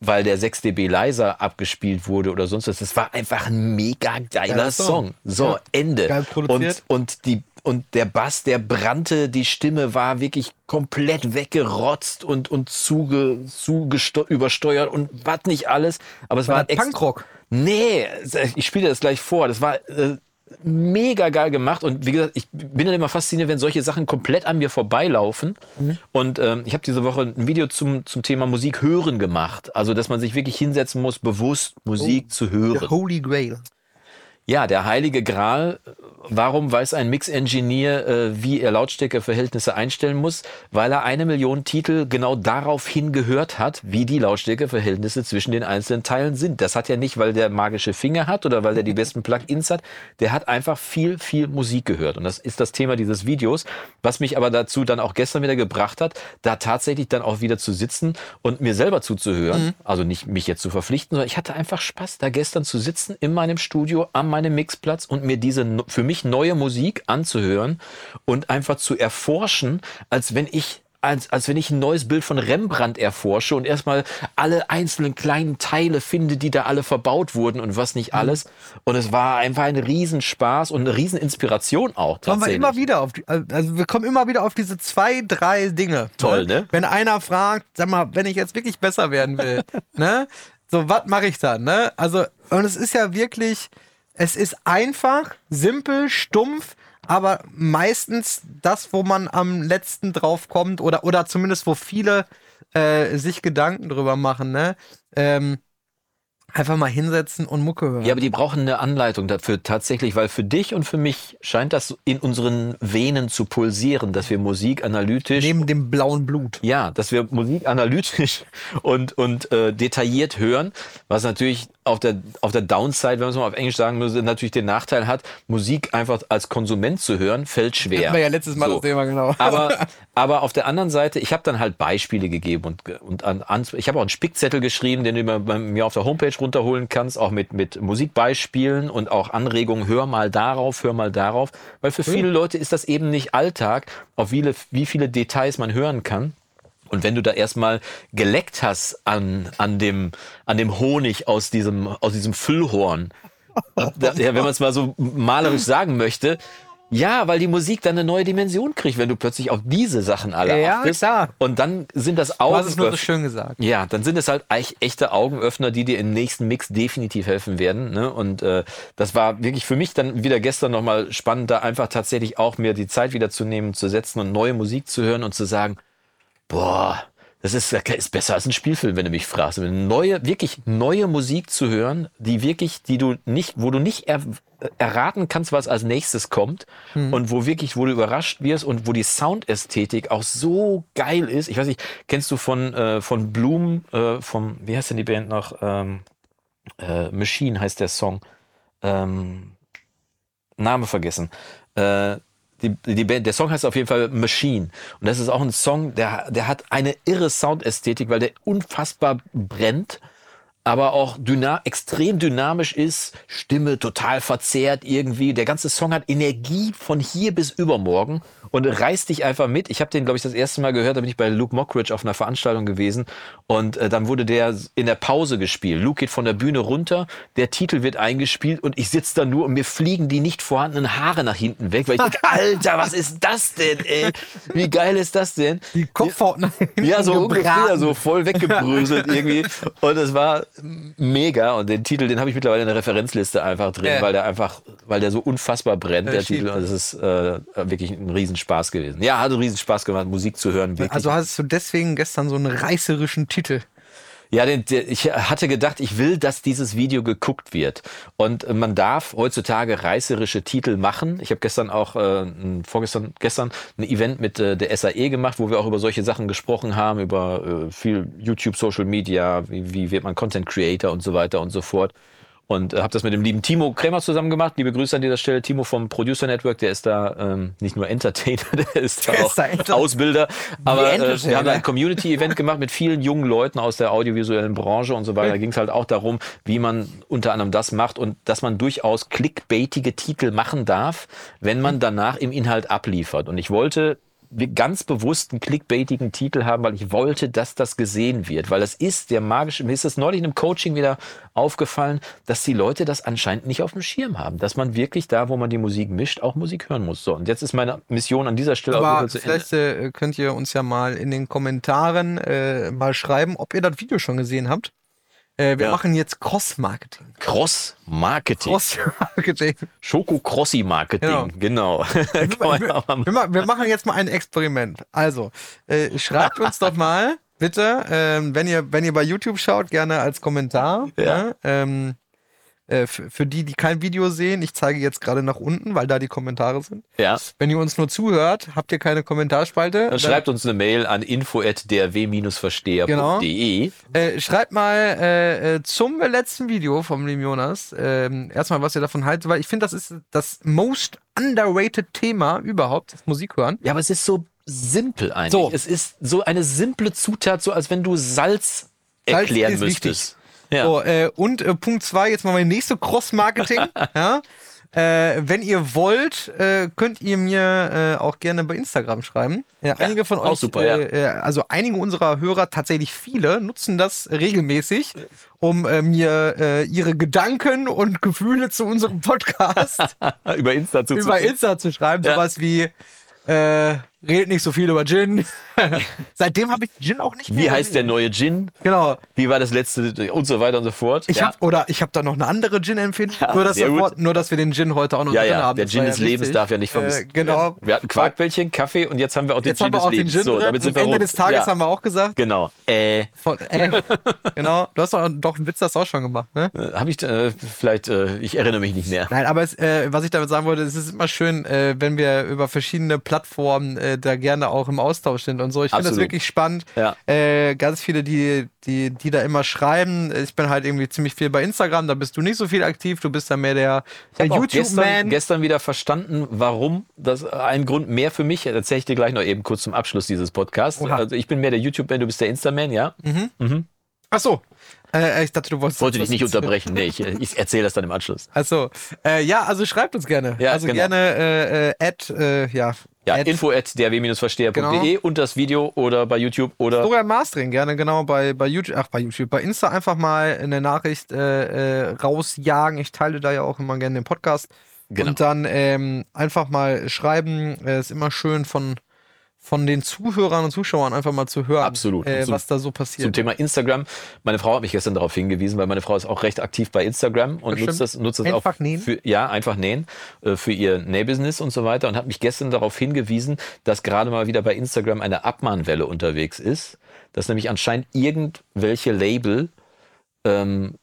weil der sechs Dezibel leiser abgespielt wurde oder sonst was. Das war einfach ein mega geiler ja, Song. Song. So, ja. Ende. Geil produziert. Und, und die Und der Bass, der brannte, die Stimme war wirklich komplett weggerotzt und, und zuge, zugesto- übersteuert und was nicht alles. Aber es war, war ex- Punkrock. Nee, ich spiele das gleich vor. Das war äh, mega geil gemacht. Und wie gesagt, ich bin dann immer fasziniert, wenn solche Sachen komplett an mir vorbeilaufen. Mhm. Und ähm, ich habe diese Woche ein Video zum, zum Thema Musik hören gemacht. Also, dass man sich wirklich hinsetzen muss, bewusst Musik oh, zu hören. The Holy Grail. Ja, der heilige Gral. Warum weiß ein Mix-Engineer, äh, wie er Lautstärkeverhältnisse einstellen muss? Weil er eine Million Titel genau daraufhin gehört hat, wie die Lautstärkeverhältnisse zwischen den einzelnen Teilen sind. Das hat er nicht, weil der magische Finger hat oder weil der die besten Plugins hat. Der hat einfach viel, viel Musik gehört. Und das ist das Thema dieses Videos, was mich aber dazu dann auch gestern wieder gebracht hat, da tatsächlich dann auch wieder zu sitzen und mir selber zuzuhören. Mhm. Also nicht mich jetzt zu verpflichten, sondern ich hatte einfach Spaß, da gestern zu sitzen in meinem Studio, am meinem Mixplatz und mir diese für mich neue Musik anzuhören und einfach zu erforschen, als wenn ich als, als wenn ich ein neues Bild von Rembrandt erforsche und erstmal alle einzelnen kleinen Teile finde, die da alle verbaut wurden und was nicht alles. Und es war einfach ein Riesenspaß und eine Rieseninspiration auch tatsächlich. Kommen wir immer wieder auf die, also wir kommen immer wieder auf diese zwei, drei Dinge. Toll, ne? Wenn einer fragt, sag mal, wenn ich jetzt wirklich besser werden will, ne? So, was mache ich dann, ne? Also, und es ist ja wirklich... Es ist einfach, simpel, stumpf, aber meistens das, wo man am letzten drauf kommt oder, oder zumindest wo viele äh, sich Gedanken drüber machen, ne? Ähm, einfach mal hinsetzen und Mucke hören. Ja, aber die brauchen eine Anleitung dafür tatsächlich, weil für dich und für mich scheint das in unseren Venen zu pulsieren, dass wir Musik analytisch... Neben dem blauen Blut. Ja, dass wir Musik analytisch und, und äh, detailliert hören, was natürlich... Auf der, auf der Downside, wenn man es mal auf Englisch sagen müsste, natürlich den Nachteil hat, Musik einfach als Konsument zu hören, fällt schwer. Hatten wir ja letztes Mal so. Das Thema, genau. Aber, aber auf der anderen Seite, ich habe dann halt Beispiele gegeben und, und an, an, ich habe auch einen Spickzettel geschrieben, den du bei, bei mir auf der Homepage runterholen kannst, auch mit, mit Musikbeispielen und auch Anregungen, hör mal darauf, hör mal darauf, weil für viele mhm. Leute ist das eben nicht Alltag, auf wie, wie viele Details man hören kann. Und wenn du da erstmal geleckt hast an, an dem, an dem Honig aus diesem, aus diesem Füllhorn, da, wenn man es mal so malerisch sagen möchte, ja, weil die Musik dann eine neue Dimension kriegt, wenn du plötzlich auf diese Sachen alle ja, achtest. Klar. Und dann sind das Augenöffner. Du hast es nur so schön gesagt. Ja, dann sind es halt echte Augenöffner, die dir im nächsten Mix definitiv helfen werden. Ne? Und äh, das war wirklich für mich dann wieder gestern nochmal spannend, da einfach tatsächlich auch mir die Zeit wieder zu nehmen, zu setzen und neue Musik zu hören und zu sagen, boah, das ist, ist besser als ein Spielfilm, wenn du mich fragst. Neue, wirklich neue Musik zu hören, die wirklich, die du nicht, wo du nicht er, erraten kannst, was als nächstes kommt mhm. und wo wirklich, wo du überrascht wirst und wo die Soundästhetik auch so geil ist. Ich weiß nicht, kennst du von äh, von Bloom, äh, vom, wie heißt denn die Band noch? Ähm, äh, Machine heißt der Song. Ähm, Name vergessen. Äh, Die, die Band, der Song heißt auf jeden Fall Machine. Und das ist auch ein Song, der, der hat eine irre Soundästhetik, weil der unfassbar brennt, aber auch dyna- extrem dynamisch ist, Stimme total verzerrt irgendwie. Der ganze Song hat Energie von hier bis übermorgen und reißt dich einfach mit. Ich habe den, glaube ich, das erste Mal gehört, da bin ich bei Luke Mockridge auf einer Veranstaltung gewesen und äh, dann wurde der in der Pause gespielt. Luke geht von der Bühne runter, der Titel wird eingespielt und ich sitze da nur und mir fliegen die nicht vorhandenen Haare nach hinten weg, weil ich denke, Alter, was ist das denn, ey? Wie geil ist das denn? Die Kopfhaut nach hinten ja, so ungefähr, so voll weggebröselt irgendwie und es war mega und den Titel, den habe ich mittlerweile in der Referenzliste einfach drin, äh. weil der einfach, weil der so unfassbar brennt, äh, der Titel, und es ist äh, wirklich ein Riesenspaß gewesen. Ja, hat einen Riesenspaß gemacht, Musik zu hören. Wirklich. Also hast du deswegen gestern so einen reißerischen Titel? Ja, den, der, ich hatte gedacht, ich will, dass dieses Video geguckt wird. Und äh, man darf heutzutage reißerische Titel machen. Ich habe gestern auch, äh, n- vorgestern, gestern ein Event mit äh, der S A E gemacht, wo wir auch über solche Sachen gesprochen haben, über äh, viel YouTube, Social Media, wie, wie wird man Content Creator und so weiter und so fort. Und äh, habe das mit dem lieben Timo Krämer zusammen gemacht. Liebe Grüße an dieser Stelle. Timo vom Producer Network, der ist da ähm, nicht nur Entertainer, der ist da Der auch ist da Enter- Ausbilder. Aber äh, wir haben da ein Community-Event gemacht mit vielen jungen Leuten aus der audiovisuellen Branche und so weiter. Da ging es halt auch darum, wie man unter anderem das macht und dass man durchaus clickbaitige Titel machen darf, wenn man danach im Inhalt abliefert. Und ich wollte ganz bewusst einen clickbaitigen Titel haben, weil ich wollte, dass das gesehen wird. Weil das ist der magische, mir ist das neulich in einem Coaching wieder aufgefallen, dass die Leute das anscheinend nicht auf dem Schirm haben. Dass man wirklich da, wo man die Musik mischt, auch Musik hören muss. So, und jetzt ist meine Mission an dieser Stelle auch Aber wieder zu Ende. vielleicht äh, könnt ihr uns ja mal in den Kommentaren äh, mal schreiben, ob ihr das Video schon gesehen habt. Äh, wir Ja. machen jetzt Cross-Marketing. Cross-Marketing. Cross-Marketing. Schoko-Crossi-Marketing, genau. Kann man ja auch mal Wir, ma- wir machen jetzt mal ein Experiment. Also, äh, schreibt uns doch mal, bitte, ähm, wenn ihr, wenn ihr bei YouTube schaut, gerne als Kommentar. Ja. Ne? Ähm, äh, f- für die, die kein Video sehen, ich zeige jetzt gerade nach unten, weil da die Kommentare sind. Ja. Wenn ihr uns nur zuhört, habt ihr keine Kommentarspalte. Dann schreibt uns eine Mail an info at d r w dash versteher punkt d e. Äh, schreibt mal äh, äh, zum letzten Video vom lieben Jonas ähm, erstmal, was ihr davon haltet, weil ich finde, das ist das most underrated Thema überhaupt, das Musik hören. Ja, aber es ist so simpel eigentlich. So. Es ist so eine simple Zutat, so als wenn du Salz Salz erklären ist müsstest. Ja. So, äh, und äh, Punkt zwei, jetzt mal meine nächste Cross-Marketing. ja. äh, wenn ihr wollt, äh, könnt ihr mir äh, auch gerne bei Instagram schreiben. Ja, einige von auch euch, super, ja. äh, äh, also einige unserer Hörer, tatsächlich viele, nutzen das regelmäßig, um äh, mir äh, ihre Gedanken und Gefühle zu unserem Podcast Über Insta zu über Insta zu schreiben. Ja. Sowas wie, äh, redet nicht so viel über Gin. Seitdem habe ich Gin auch nicht mehr. Wie heißt der neue Gin? Genau. Wie war das letzte und so weiter und so fort. Ich Ja. hab, oder ich habe da noch eine andere Gin-Empfehlung. Ja, nur, dass sehr wir gut. vor- nur, dass wir den Gin heute auch noch Ja, drin ja, haben. der Das Gin war des ja Lebens wichtig. darf ja nicht vermissen. Äh, genau. Wir hatten Quarkbällchen, Kaffee und jetzt haben wir auch den Jetzt Gin haben wir des auch den Lebens. Gin So, drin. damit sind Am wir Ende rund. des Tages Ja, haben wir auch gesagt. Genau. Äh, Von, äh, genau. Du hast doch, doch einen Witz, das auch schon gemacht, ne? habe ich äh, vielleicht, äh, ich erinnere mich nicht mehr. Nein, aber es, äh, was ich damit sagen wollte, es ist immer schön, äh, wenn wir über verschiedene Plattformen äh, da gerne auch im Austausch sind und so. Ich finde das Absolut. wirklich spannend. Ja. Äh, ganz viele, die, die, die da immer schreiben. Ich bin halt irgendwie ziemlich viel bei Instagram, da bist du nicht so viel aktiv, du bist da mehr der, der Ich hab auch gestern, YouTube-Man. gestern wieder verstanden, warum das ein Grund mehr für mich, das erzähle ich dir gleich noch eben kurz zum Abschluss dieses Podcasts. Oha. Also ich bin mehr der YouTube-Man, du bist der Insta-Man, ja? Ach so. Äh, ich dachte, du wolltest. Wollte dich nicht unterbrechen, nee, ich, ich erzähle das dann im Anschluss. Also, äh, ja, also schreibt uns gerne. Ja, also genau. gerne äh, äh, at, äh, ja, Ja, at info at d r w dash versteher punkt d e und das Video oder bei YouTube oder Florian Mastering gerne genau bei, bei YouTube, ach bei YouTube, bei Insta einfach mal eine Nachricht äh, äh, rausjagen. Ich teile da ja auch immer gerne den Podcast. Genau. Und dann ähm, einfach mal schreiben. Äh, ist immer schön von, von den Zuhörern und Zuschauern einfach mal zu hören, Absolut. Äh, Zum- was da so zum passiert. Thema Instagram. Meine Frau hat mich gestern darauf hingewiesen, weil meine Frau ist auch recht aktiv bei Instagram und Bestimmt. nutzt das, nutzt das Einfach auch nähen? für ja einfach nähen äh, für ihr Nähbusiness und so weiter und hat mich gestern darauf hingewiesen, dass gerade mal wieder bei Instagram eine Abmahnwelle unterwegs ist, dass nämlich anscheinend irgendwelche Label ähm,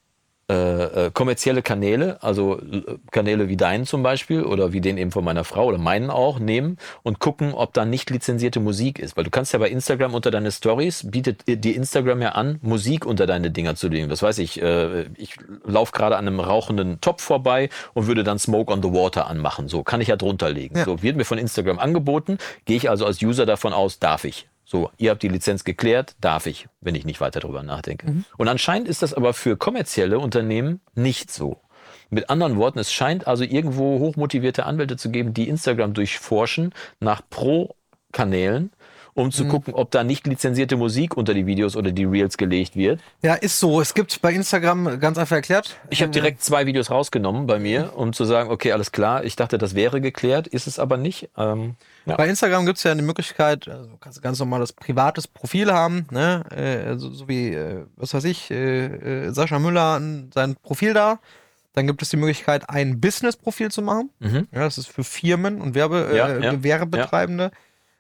äh, äh, kommerzielle Kanäle, also äh, Kanäle wie deinen zum Beispiel oder wie den eben von meiner Frau oder meinen auch, nehmen und gucken, ob da nicht lizenzierte Musik ist. Weil du kannst ja bei Instagram unter deine Stories, bietet äh, dir Instagram ja an, Musik unter deine Dinger zu legen. Das weiß ich, äh, ich laufe gerade an einem rauchenden Topf vorbei und würde dann Smoke on the Water anmachen. So, kann ich ja drunter legen. Ja. So, wird mir von Instagram angeboten, gehe ich also als User davon aus, darf ich. So, ihr habt die Lizenz geklärt, darf ich, wenn ich nicht weiter drüber nachdenke. Und anscheinend ist das aber für kommerzielle Unternehmen nicht so. Mit anderen Worten, es scheint also irgendwo hochmotivierte Anwälte zu geben, die Instagram durchforschen nach Pro-Kanälen, um zu gucken, ob da nicht lizenzierte Musik unter die Videos oder die Reels gelegt wird. Ja, ist so. Es gibt bei Instagram, ganz einfach erklärt, Ich habe direkt zwei Videos rausgenommen bei mir, um zu sagen, okay, alles klar, ich dachte, das wäre geklärt, ist es aber nicht. Ähm, ja. bei Instagram gibt es ja eine Möglichkeit, also du kannst ganz normales privates Profil haben, ne? äh, so, so wie, äh, was weiß ich, äh, äh, Sascha Müller, n- sein Profil da. Dann gibt es die Möglichkeit, ein Business-Profil zu machen. Mhm. Ja, das ist für Firmen und Werbe, Ja, äh, ja, Gewerbetreibende.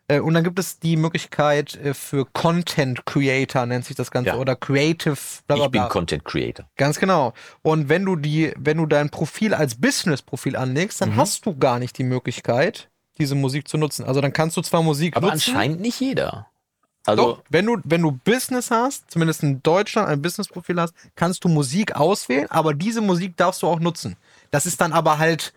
Und dann gibt es die Möglichkeit für Content Creator, nennt sich das Ganze, ja. oder Creative, bla bla bla. Ich bin Content Creator. Ganz genau. Und wenn du die, wenn du dein Profil als Business-Profil anlegst, dann mhm. hast du gar nicht die Möglichkeit, diese Musik zu nutzen. Also dann kannst du zwar Musik aber nutzen. Aber anscheinend nicht jeder. Also doch, wenn du, wenn du Business hast, zumindest in Deutschland ein Business-Profil hast, kannst du Musik auswählen, aber diese Musik darfst du auch nutzen. Das ist dann aber halt,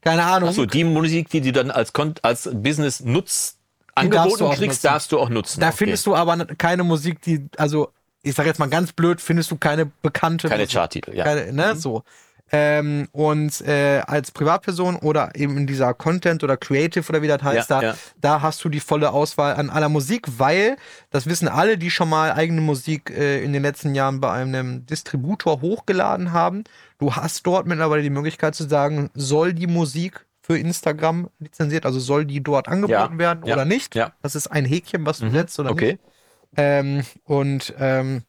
keine Ahnung. Achso, die Musik, die du dann als, als Business nutzt, angeboten kriegst, darfst du auch nutzen. Da findest du aber keine Musik, die, also ich sag jetzt mal ganz blöd, findest du keine bekannte. Keine Charttitel, ja. Keine, ne, mhm. so. Ähm, und äh, als Privatperson oder eben in dieser Content oder Creative oder wie das heißt, ja, da, ja. da hast du die volle Auswahl an aller Musik, weil, das wissen alle, die schon mal eigene Musik äh, in den letzten Jahren bei einem Distributor hochgeladen haben, du hast dort mittlerweile die Möglichkeit zu sagen, soll die Musik für Instagram lizenziert, also soll die dort angeboten ja, werden ja, oder nicht. Ja. Das ist ein Häkchen, was du mhm, setzt oder okay. nicht. Ähm, und ähm,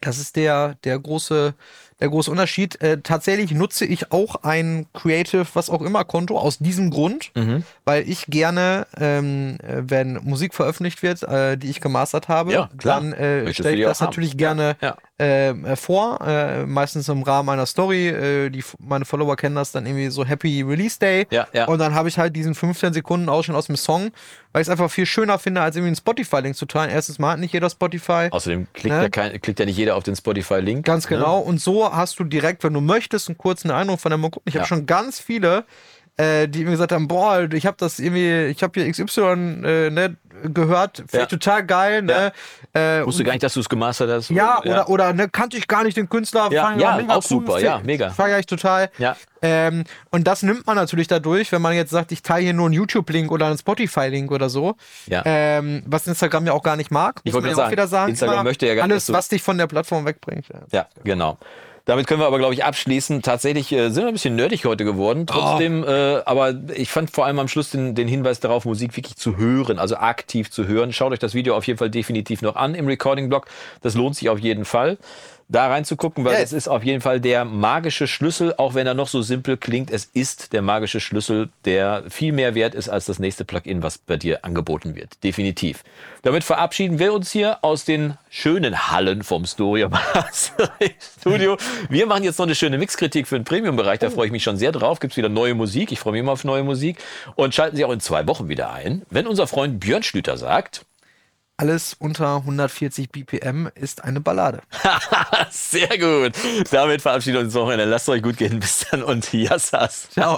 das ist der, der große, der große Unterschied. Äh, tatsächlich nutze ich auch ein Creative, was auch immer Konto, aus diesem Grund, mhm. weil ich gerne, ähm, wenn Musik veröffentlicht wird, äh, die ich gemastert habe, ja, dann äh, stelle ich das natürlich haben. gerne ja. äh, vor. Äh, meistens im Rahmen einer Story. Äh, die, meine Follower kennen das dann irgendwie so Happy Release Day. Ja, ja. Und dann habe ich halt diesen fünfzehn Sekunden Ausschnitt aus dem Song, weil ich es einfach viel schöner finde, als irgendwie einen Spotify-Link zu teilen. Erstens mal hat nicht jeder Spotify. Außerdem klickt, ne? ja, kein, klickt ja nicht jeder auf den Spotify-Link. Ganz genau. Ne? Und so hast du direkt, wenn du möchtest, einen kurzen Eindruck von der Musik. Ich ja. habe schon ganz viele, äh, die mir gesagt haben, boah, ich habe das irgendwie, ich habe hier X Y äh, ne, gehört, finde ja. ich total geil. Ja. Ne? Äh, Wusste gar nicht, dass du es gemastert hast. Ja, ja. oder, oder ne, kannte ich gar nicht den Künstler. Ja, ja mega auch cool, super, ja, mega. Feier ich total. Ja. Ähm, und das nimmt man natürlich dadurch, wenn man jetzt sagt, ich teile hier nur einen YouTube-Link oder einen Spotify-Link oder so, ja. ähm, was Instagram ja auch gar nicht mag. Ich wollte auch wieder sagen, Instagram mal, möchte ja gar nicht, alles, was dich von der Plattform wegbringt. Ja, ja genau. Damit können wir aber, glaube ich, abschließen. Tatsächlich äh, sind wir ein bisschen nerdig heute geworden. Trotzdem, oh. äh, aber ich fand vor allem am Schluss den, den Hinweis darauf, Musik wirklich zu hören, also aktiv zu hören. Schaut euch das Video auf jeden Fall definitiv noch an im Recording-Blog. Das lohnt sich auf jeden Fall, da reinzugucken, weil es yes. ist auf jeden Fall der magische Schlüssel, auch wenn er noch so simpel klingt, es ist der magische Schlüssel, der viel mehr wert ist als das nächste Plugin, was bei dir angeboten wird. Definitiv. Damit verabschieden wir uns hier aus den schönen Hallen vom Storyabars Studio. Wir machen jetzt noch eine schöne Mixkritik für den Premium-Bereich, da freue ich mich schon sehr drauf. Gibt es wieder neue Musik, ich freue mich immer auf neue Musik. Und schalten Sie auch in zwei Wochen wieder ein, wenn unser Freund Björn Schlüter sagt... Alles unter hundertvierzig B P M ist eine Ballade. Sehr gut. Damit verabschieden wir uns noch. Lasst euch gut gehen. Bis dann und Yassas. Ciao.